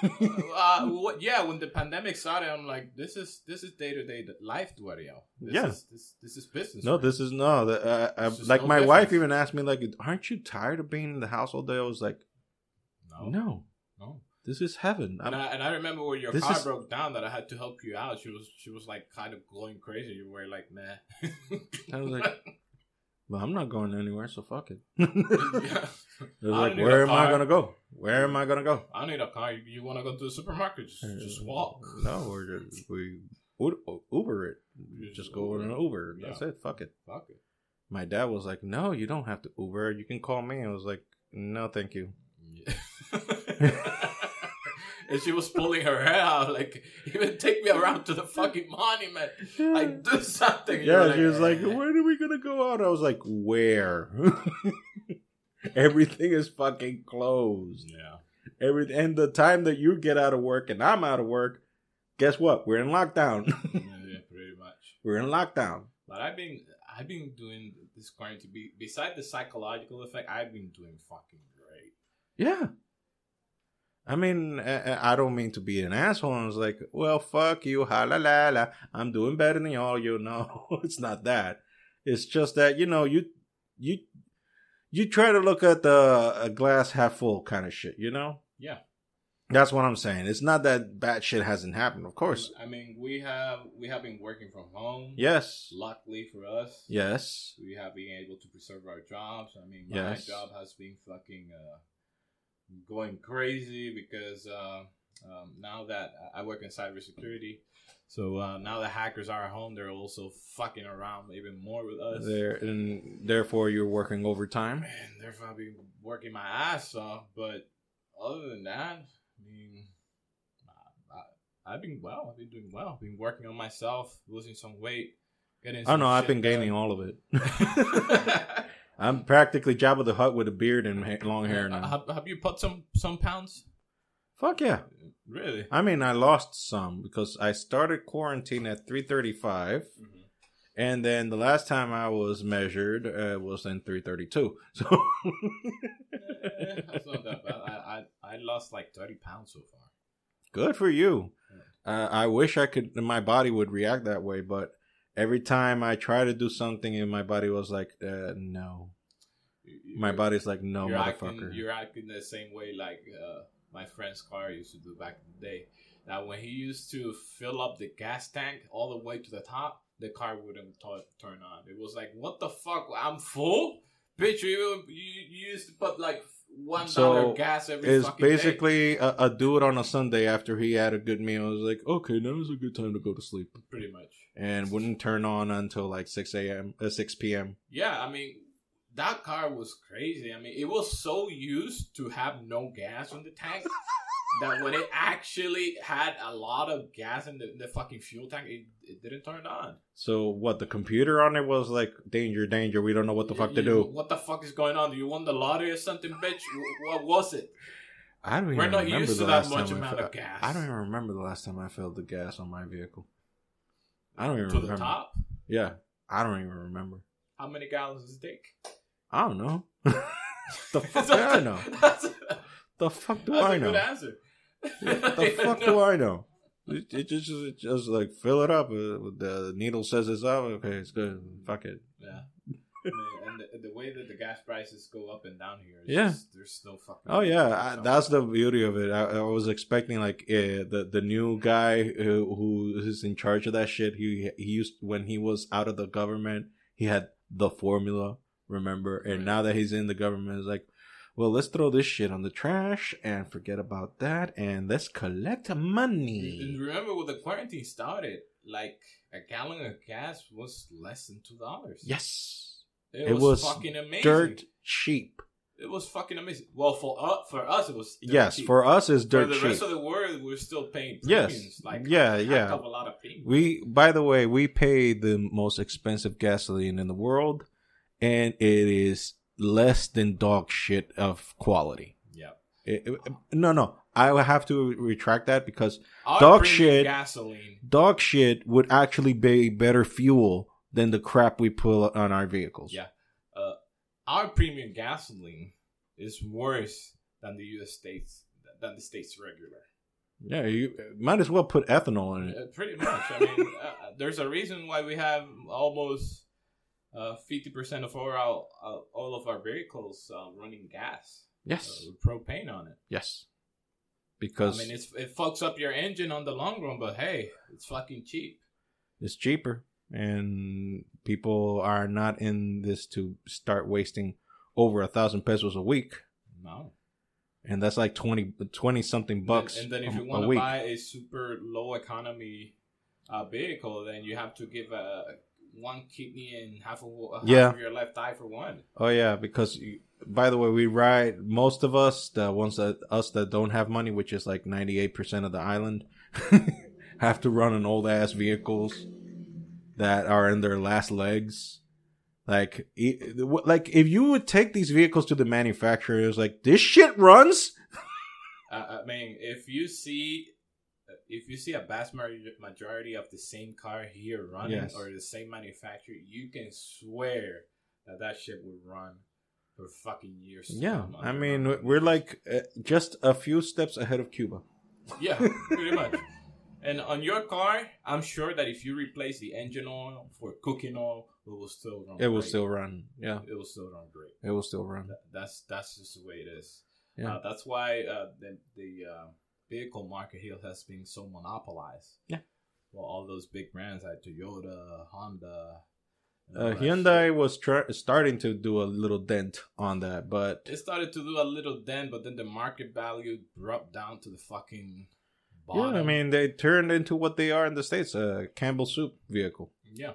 When the pandemic started, I'm like, this is day-to-day life, Dwariel. This is business. My difference. Wife even asked me, like, aren't you tired of being in the house all day? I was like, no. This is heaven. I remember when your car broke down that I had to help you out. She was like kind of going crazy. You were like, nah. I was like, well, I'm not going anywhere, so fuck it. Where am I going to go? I don't need a car. You want to go to the supermarket? Just walk. No, we Uber it. Just go on an Uber. Yeah. That's it. Fuck it. My dad was like, no, you don't have to Uber. You can call me. I was like, no, thank you. Yeah. And she was pulling her hair out, like, even take me around to the fucking monument. Yeah. Like, do something. Yeah, she was like, when are we going to go out? I was like, where? Everything is fucking closed. Yeah. And the time that you get out of work and I'm out of work, guess what? We're in lockdown. Yeah, pretty much. We're in lockdown. But I've been doing this quarantine. Besides the psychological effect, I've been doing fucking great. Yeah. I mean, I don't mean to be an asshole. I was like, well, fuck you, ha la la la. I'm doing better than y'all, you know. It's not that. It's just that, you know, you try to look at the glass half full kind of shit, you know? Yeah. That's what I'm saying. It's not that bad shit hasn't happened, of course. I mean, we have been working from home. Yes. Luckily for us. Yes. We have been able to preserve our jobs. I mean, my job has been fucking... going crazy because now that I work in cybersecurity, so now the hackers are at home, they're also fucking around even more with us. And therefore, you're working overtime. And therefore, I've been working my ass off. But other than that, I mean, I've been well. I've been doing well. I've been working on myself, losing some weight, getting. Some I've been gaining all of it. I'm practically Jabba the Hutt with a beard and long hair now. Have you put some pounds? Fuck yeah. Really? I mean, I lost some because I started quarantine at 335. Mm-hmm. And then the last time I was measured was in 332. So that's not that bad. I lost like 30 pounds so far. Good for you. Yeah. I wish I could. My body would react that way, but... Every time I try to do something, and my body was like, no. My body's like, no, you're motherfucker. You're acting the same way like my friend's car used to do back in the day. Now, when he used to fill up the gas tank all the way to the top, the car wouldn't turn on. It was like, what the fuck? I'm full? Bitch, you used to put like $1 gas every fucking day. It's basically a dude on a Sunday after he had a good meal. I was like, okay, now is a good time to go to sleep. Pretty much. And wouldn't turn on until like 6 p.m. Yeah, I mean, that car was crazy. I mean, it was so used to have no gas in the tank that when it actually had a lot of gas in the fucking fuel tank, it didn't turn on. So what, the computer on it was like, danger, danger, we don't know what the fuck to do. What the fuck is going on? Do you win the lottery or something, bitch? What was it? I don't even remember. We're not used to that much amount of gas. I don't even remember the last time I filled the gas on my vehicle. I don't even remember. To the top? Yeah. I don't even remember. How many gallons does it take? I don't know. The fuck do I know? The fuck do I know? That's a good answer. The fuck do I know? It just like fill it up. The needle says it's up. Okay, it's good. Fuck it. Yeah. And the way that the gas prices go up and down here, just, there's still fucking. Oh yeah, that's the beauty of it. I was expecting like the new guy who is in charge of that shit. He used when he was out of the government, he had the formula, remember? And now that he's in the government, it's like, well, let's throw this shit on the trash and forget about that, and let's collect money. And remember when the quarantine started, like a gallon of gas was less than $2. Yes. It was fucking amazing. Dirt cheap. It was fucking amazing. Well, for us, it was dirt cheap. For us, it's dirt cheap. For the rest of the world, we're still paying premiums. Yes. Like, yeah. Up a lot of premiums. By the way, we pay the most expensive gasoline in the world, and it is less than dog shit of quality. Yeah. No. I would have to retract that because dog shit would actually be better fuel than the crap we pull on our vehicles. Yeah. Our premium gasoline is worse than the U.S. states, than the states regular. Yeah, you might as well put ethanol in it. Pretty much. I mean, there's a reason why we have almost 50% of all of our vehicles running gas. Yes. With propane on it. Yes. Because... I mean, it fucks up your engine on the long run, but hey, it's fucking cheap. It's cheaper. And people are not in this to start wasting over 1,000 pesos a week. No. And that's like 20 something bucks. And then if you want to buy a super low economy vehicle, then you have to give one kidney and half of your left eye for one. Oh, yeah. Because, by the way, we ride, most of us, the ones that don't have money, which is like 98% of the island, have to run on old ass vehicles that are in their last legs. Like if you would take these vehicles to the manufacturer, it was like, this shit runs? I mean, if you see a vast majority of the same car here running, yes, or the same manufacturer, you can swear that shit would run for fucking years. Yeah, I mean, we're like just a few steps ahead of Cuba. Yeah, pretty much. And on your car, I'm sure that if you replace the engine oil for cooking oil, it will still run. It will still run. Yeah. It will still run great. It will still run. That's just the way it is. Yeah. That's why the vehicle market here has been so monopolized. Yeah. Well, all those big brands like Toyota, Honda. Hyundai was starting to do a little dent on that, but... It started to do a little dent, but then the market value dropped down to the fucking... bottom. Yeah, I mean, they turned into what they are in the States, a Campbell Soup vehicle. Yeah.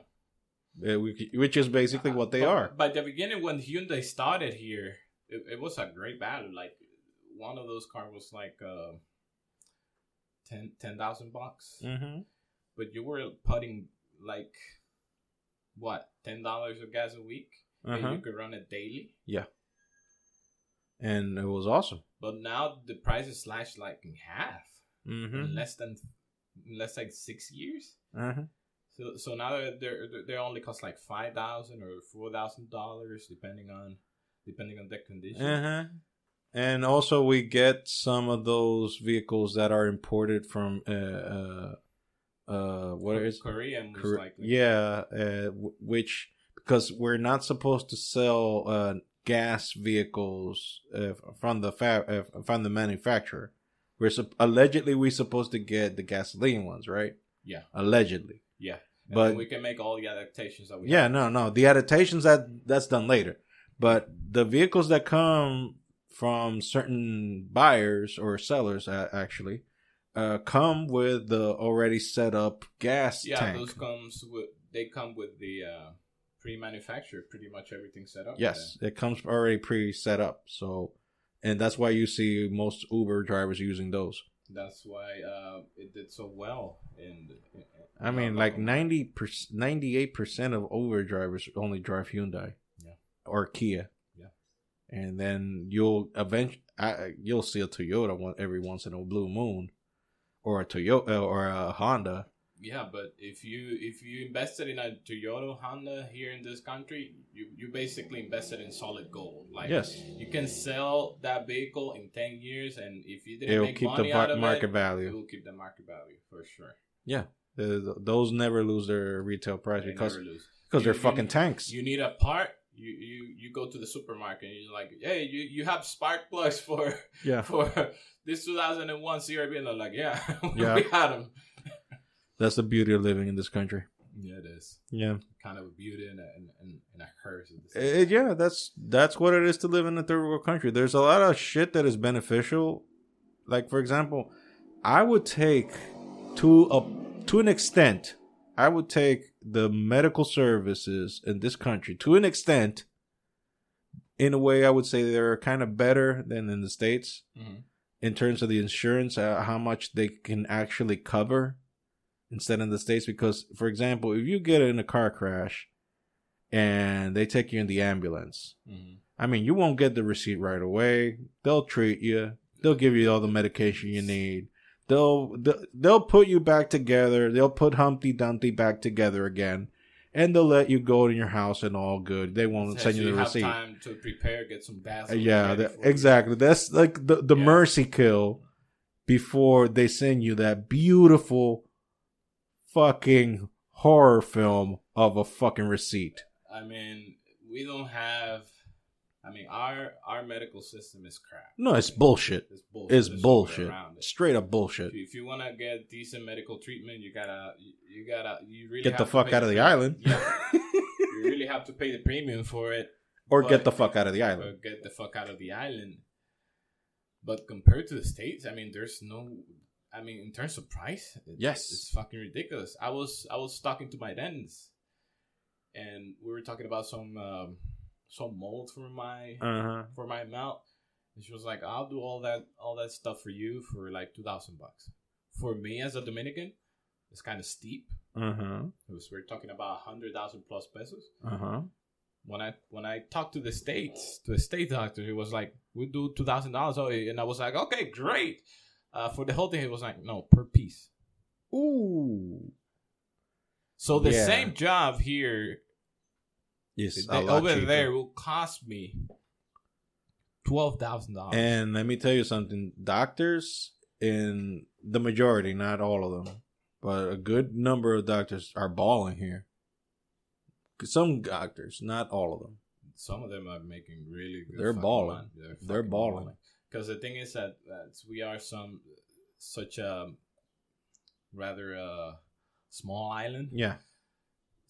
Which is basically what they are. By the beginning, when Hyundai started here, it was a great value. Like, one of those cars was like $10,000. Mm-hmm. But you were putting like, what, $10 of gas a week? Uh-huh. And you could run it daily? Yeah. And it was awesome. But now the price is slashed like in half. Mm-hmm. In less than 6 years. Uh-huh. So now they only cost like $5,000 or $4,000 depending on their condition. Uh-huh. And also we get some of those vehicles that are imported from Korea. Yeah, which because we're not supposed to sell gas vehicles from the manufacturer. We're supposed to get the gasoline ones, right? Yeah. Allegedly. Yeah. And but we can make all the adaptations that we have. Yeah, no. The adaptations, that's done later. But the vehicles that come from certain buyers or sellers, actually, come with the already set up gas tank. Yeah, they come with the pre-manufactured, pretty much everything set up. Yes, it comes already pre-set up, so... And that's why you see most Uber drivers using those. That's why it did so well. I mean, like 98% of Uber drivers only drive Hyundai, yeah, or Kia. Yeah. And then you'll see a Toyota every once in a blue moon, or a Toyota or a Honda. Yeah, but if you invested in a Toyota Honda here in this country, you basically invested in solid gold. Like, yes, you can sell that vehicle in 10 years, and if you didn't make money out of it, it will keep the market value for sure. Yeah, those never lose their retail price because they're fucking tanks. You need a part. You go to the supermarket and you're like, hey, you have spark plugs for this 2001 CRV, and they're like, yeah, we had them. That's the beauty of living in this country. Yeah, it is. Yeah. Kind of a beauty and a curse. Yeah, that's what it is to live in a third world country. There's a lot of shit that is beneficial. Like, for example, I would take, to an extent, I would take the medical services in this country, to an extent, in a way, I would say they're kind of better than in the States in terms of the insurance, how much they can actually cover instead in the States. Because, for example, if you get in a car crash and they take you in the ambulance, I mean, you won't get the receipt right away. They'll treat you. They'll give you all the medication you need. They'll put you back together. They'll put Humpty Dumpty back together again. And they'll let you go to your house and all good. They won't send you the receipt. You have time to prepare, get some baths. Yeah, exactly. That's like the mercy kill before they send you that beautiful fucking horror film of a fucking receipt. I mean, we don't have... I mean, our medical system is crap. No, it's bullshit. It's bullshit. It's bullshit. Straight up bullshit. If you want to get decent medical treatment, you really get the fuck out of the island. Yeah. You really have to pay the premium for it. Or get the fuck out of the island. But compared to the States, I mean, there's no... I mean, in terms of price, it's fucking ridiculous. I was talking to my dentist, and we were talking about some mold for my for my mouth, and she was like, "I'll do all that stuff for you for like $2,000." For me as a Dominican, it's kind of steep. We're talking about 100,000 plus pesos. When I talked to the state doctor, he was like, "We do $2,000." And I was like, "Okay, great." For the whole thing, he was like, "No, per piece." Ooh. So the same job here. Yes, over cheaper. There will cost me $12,000. And let me tell you something. Doctors, in the majority, not all of them, but a good number of doctors are balling here. Some doctors, not all of them. Some of them are making really good. They're balling. They're balling. Because the thing is that we are such a rather small island. Yeah.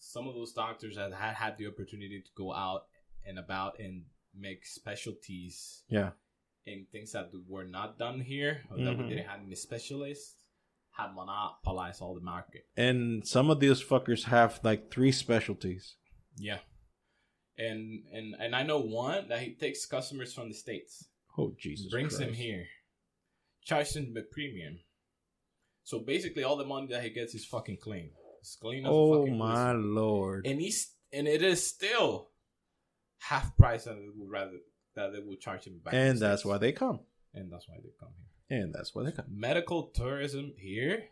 Some of those doctors that had the opportunity to go out and about and make specialties and things that were not done here, or that we didn't have any specialists, had monopolized all the market. And some of these fuckers have like 3 specialties. Yeah. And I know one that he takes customers from the States. Oh, Jesus brings Christ. Them here. Charges them the premium. So basically all the money that he gets is fucking clean. It's clean as a fucking my whistle. Lord. And it is still half price that they will charge him back. And that's why they come. And that's why they come. Medical tourism here,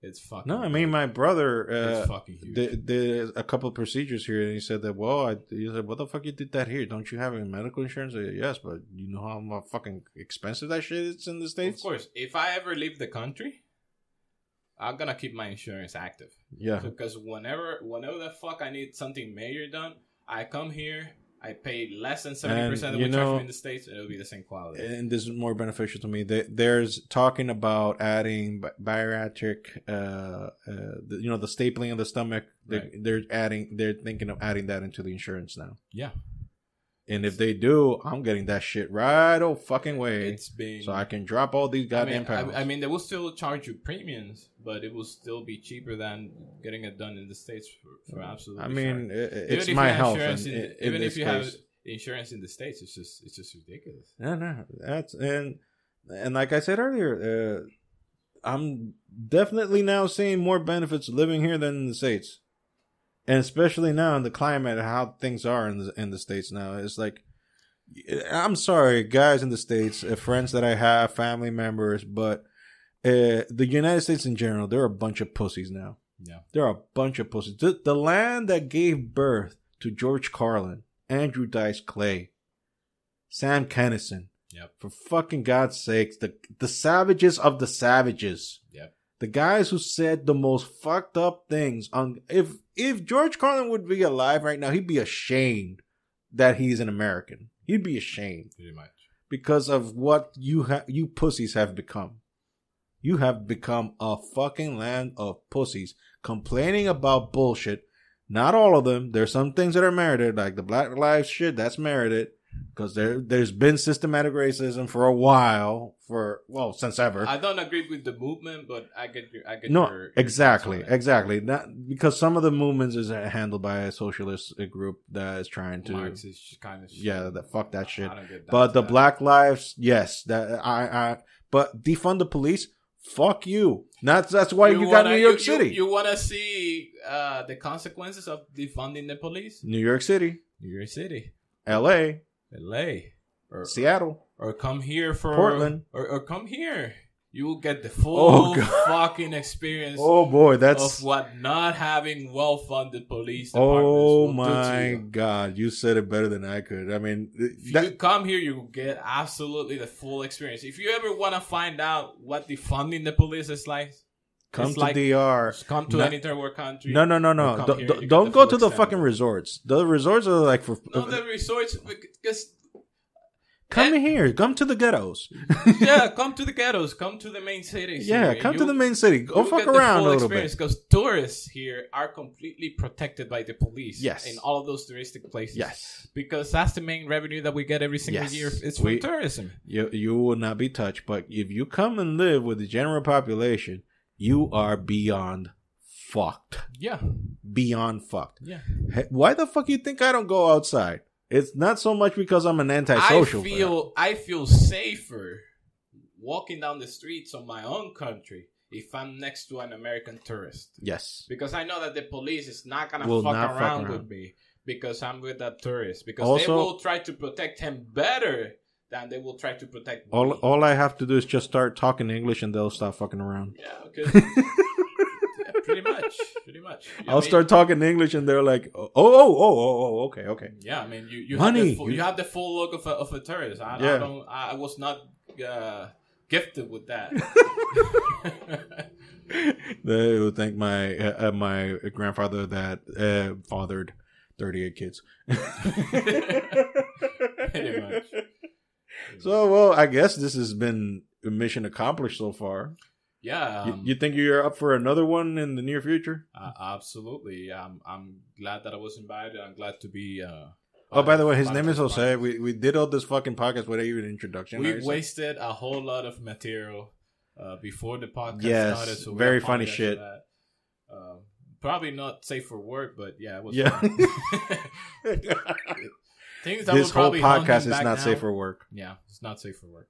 it's fucking... No, I mean, my brother did a couple of procedures here, and he said that, what the fuck you did that here? Don't you have any medical insurance? I said, yes, but you know how fucking expensive that shit is in the States? Of course. If I ever leave the country... I'm going to keep my insurance active. Yeah. Because whenever the fuck I need something major done, I come here, I pay less than 70% of what charge in the States, and it'll be the same quality. And this is more beneficial to me. There's talking about adding bariatric, the stapling of the stomach. Right. They're thinking of adding that into the insurance now. Yeah. And if they do, I'm getting that shit right fucking way. So I can drop all these goddamn pounds. I mean, they will still charge you premiums, but it will still be cheaper than getting it done in the States for absolutely. I mean, it's my health. Even if you have insurance in the States, it's just ridiculous. No, that's and like I said earlier, I'm definitely now seeing more benefits living here than in the States. And especially now in the climate, how things are in the States now. It's like, I'm sorry, guys in the States, friends that I have, family members, but the United States in general, they're a bunch of pussies now. Yeah. They're a bunch of pussies. The land that gave birth to George Carlin, Andrew Dice Clay, Sam Kennison. Yep. For fucking God's sakes, the savages of the savages. Yep. The guys who said the most fucked up things on if George Carlin would be alive right now, he'd be ashamed that he's an American. He'd be ashamed pretty much because of what you pussies have become. You have become a fucking land of pussies complaining about bullshit. Not all of them. There's some things that are merited, like the Black Lives shit. That's merited. Because there's been systematic racism for a while, since ever. I don't agree with the movement, but I get. No, exactly. Not because some of the movements is handled by a socialist group that is trying to Marxist kind of shit. Yeah, fuck that shit. I don't get that, but the Black Lives, yes, that but defund the police. Fuck you. That's why you got New York City. You want to see the consequences of defunding the police? New York City, L.A. or Seattle, or come here for Portland, or come here. You will get the full fucking experience. Oh boy, that's of what not having well-funded police departments. Oh my God, you said it better than I could. I mean, if you come here, you will get absolutely the full experience. If you ever want to find out what defunding the police is like, Come to DR. Come to any third world country. No. Don't go to the fucking resorts. The resorts are like for... No, the resorts... Because come here. Come to the ghettos. Yeah, come to the ghettos. Come to the main city. Yeah, come to the main city. Go fuck around a little bit. Because tourists here are completely protected by the police. Yes. In all of those touristic places. Yes. Because that's the main revenue that we get every single year. It's from tourism. You will not be touched. But if you come and live with the general population... You are beyond fucked. Yeah. Beyond fucked. Yeah. Hey, why the fuck you think I don't go outside? It's not so much because I'm an antisocial. I feel safer walking down the streets of my own country if I'm next to an American tourist. Yes. Because I know that the police is not going to fuck around with me because I'm with that tourist. Because also, they will try to protect him better than they will try to protect me. All I have to do is just start talking English and they'll stop fucking around. Yeah, okay. Yeah, pretty much. I'll start talking English and they're like, okay. Yeah, I mean, you have the full look of a tourist. I was not gifted with that. They would thank my grandfather that fathered 38 kids. Pretty much. So, I guess this has been a mission accomplished so far. Yeah. You think you're up for another one in the near future? Absolutely. I'm glad that I was invited. I'm glad to be... by the way, his name is Jose. We did all this fucking podcast without even an introduction. We wasted a whole lot of material before the podcast started. Yes, so very funny shit. Probably not safe for work, but yeah, it was fun. This whole podcast is not safe for work. Yeah, it's not safe for work.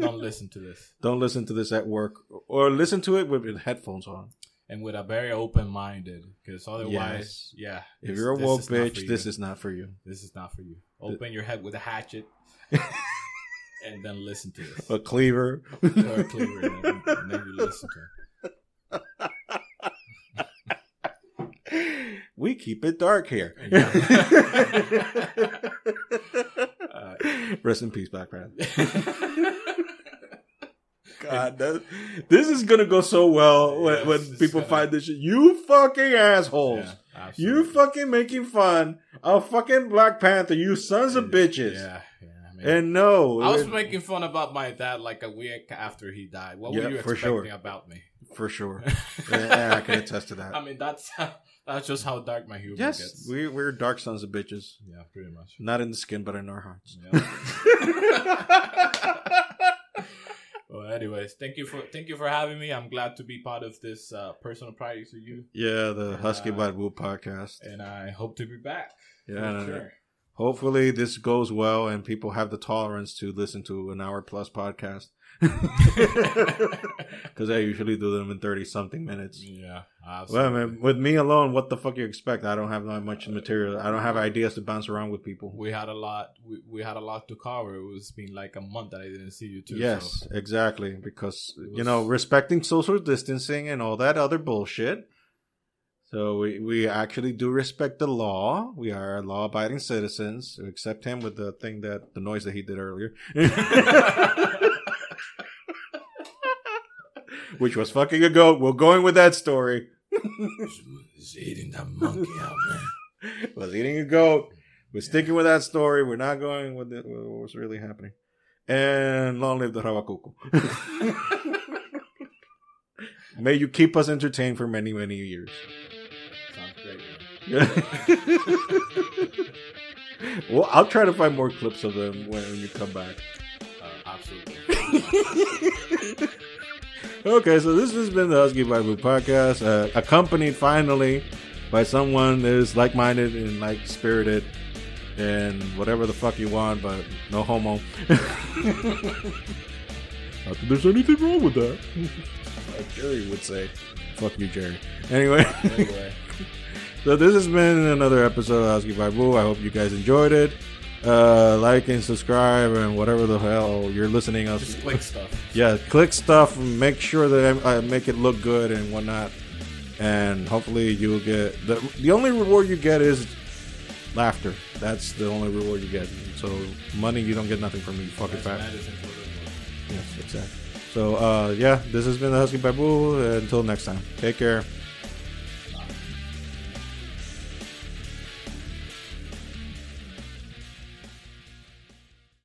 Don't listen to this. Don't listen to this at work. Or listen to it with headphones on. And with a very open-minded. Because otherwise, if you're a woke bitch, this is not for you. This is not for you. Open your head with a hatchet. And then listen to this. A cleaver. Or a cleaver. And then you listen to it. We keep it dark here. Yeah. Rest in peace, Black Panther. God, this is going to go so well when people find this shit. You fucking assholes. Yeah, you fucking making fun of fucking Black Panther. You sons of bitches. Yeah. And no. I was making fun about my dad like a week after he died. What were you expecting about me? For sure. Yeah, I can attest to that. I mean, that's just how dark my humor gets. We're dark sons of bitches. Yeah, pretty much. Not in the skin, but in our hearts. Yeah. Well, anyways, thank you for having me. I'm glad to be part of this personal project with you. Yeah, the Husky Barbu podcast. And I hope to be back. Yeah, sure. Hopefully this goes well and people have the tolerance to listen to an hour plus podcast. Because I usually do them in 30-something minutes. Yeah, absolutely. Well, man, with me alone, what the fuck you expect? I don't have that much material. I don't have ideas to bounce around with people. We had a lot. We had a lot to cover. It was been like a month that I didn't see you too. Yes, exactly. Because respecting social distancing and all that other bullshit. So we actually do respect the law. We are law-abiding citizens, except him with the noise that he did earlier. Which was fucking a goat. We're going with that story. He's eating that monkey out, man. Was eating a goat. We're sticking with that story. We're not going with what's really happening. And long live the rabacuco. May you keep us entertained for many, many years. Sounds great, man. Yeah. Well, I'll try to find more clips of them when you come back. Absolutely. Okay, so this has been the Husky Barbu podcast, accompanied finally by someone that is like-minded and like-spirited and whatever the fuck you want, but no homo. Not that there's anything wrong with that. Like Jerry would say. Fuck you, Jerry. Anyway. So this has been another episode of Husky Barbu. I hope you guys enjoyed it. Like and subscribe and whatever the hell you're listening to. Just click stuff. Yeah, click stuff. And make sure that I make it look good and whatnot. And hopefully you'll get the only reward you get is laughter. That's the only reward you get. So money, you don't get nothing from me. Fucking fat. Yes, exactly. So yeah, this has been the Husky Barbu. Until next time, take care.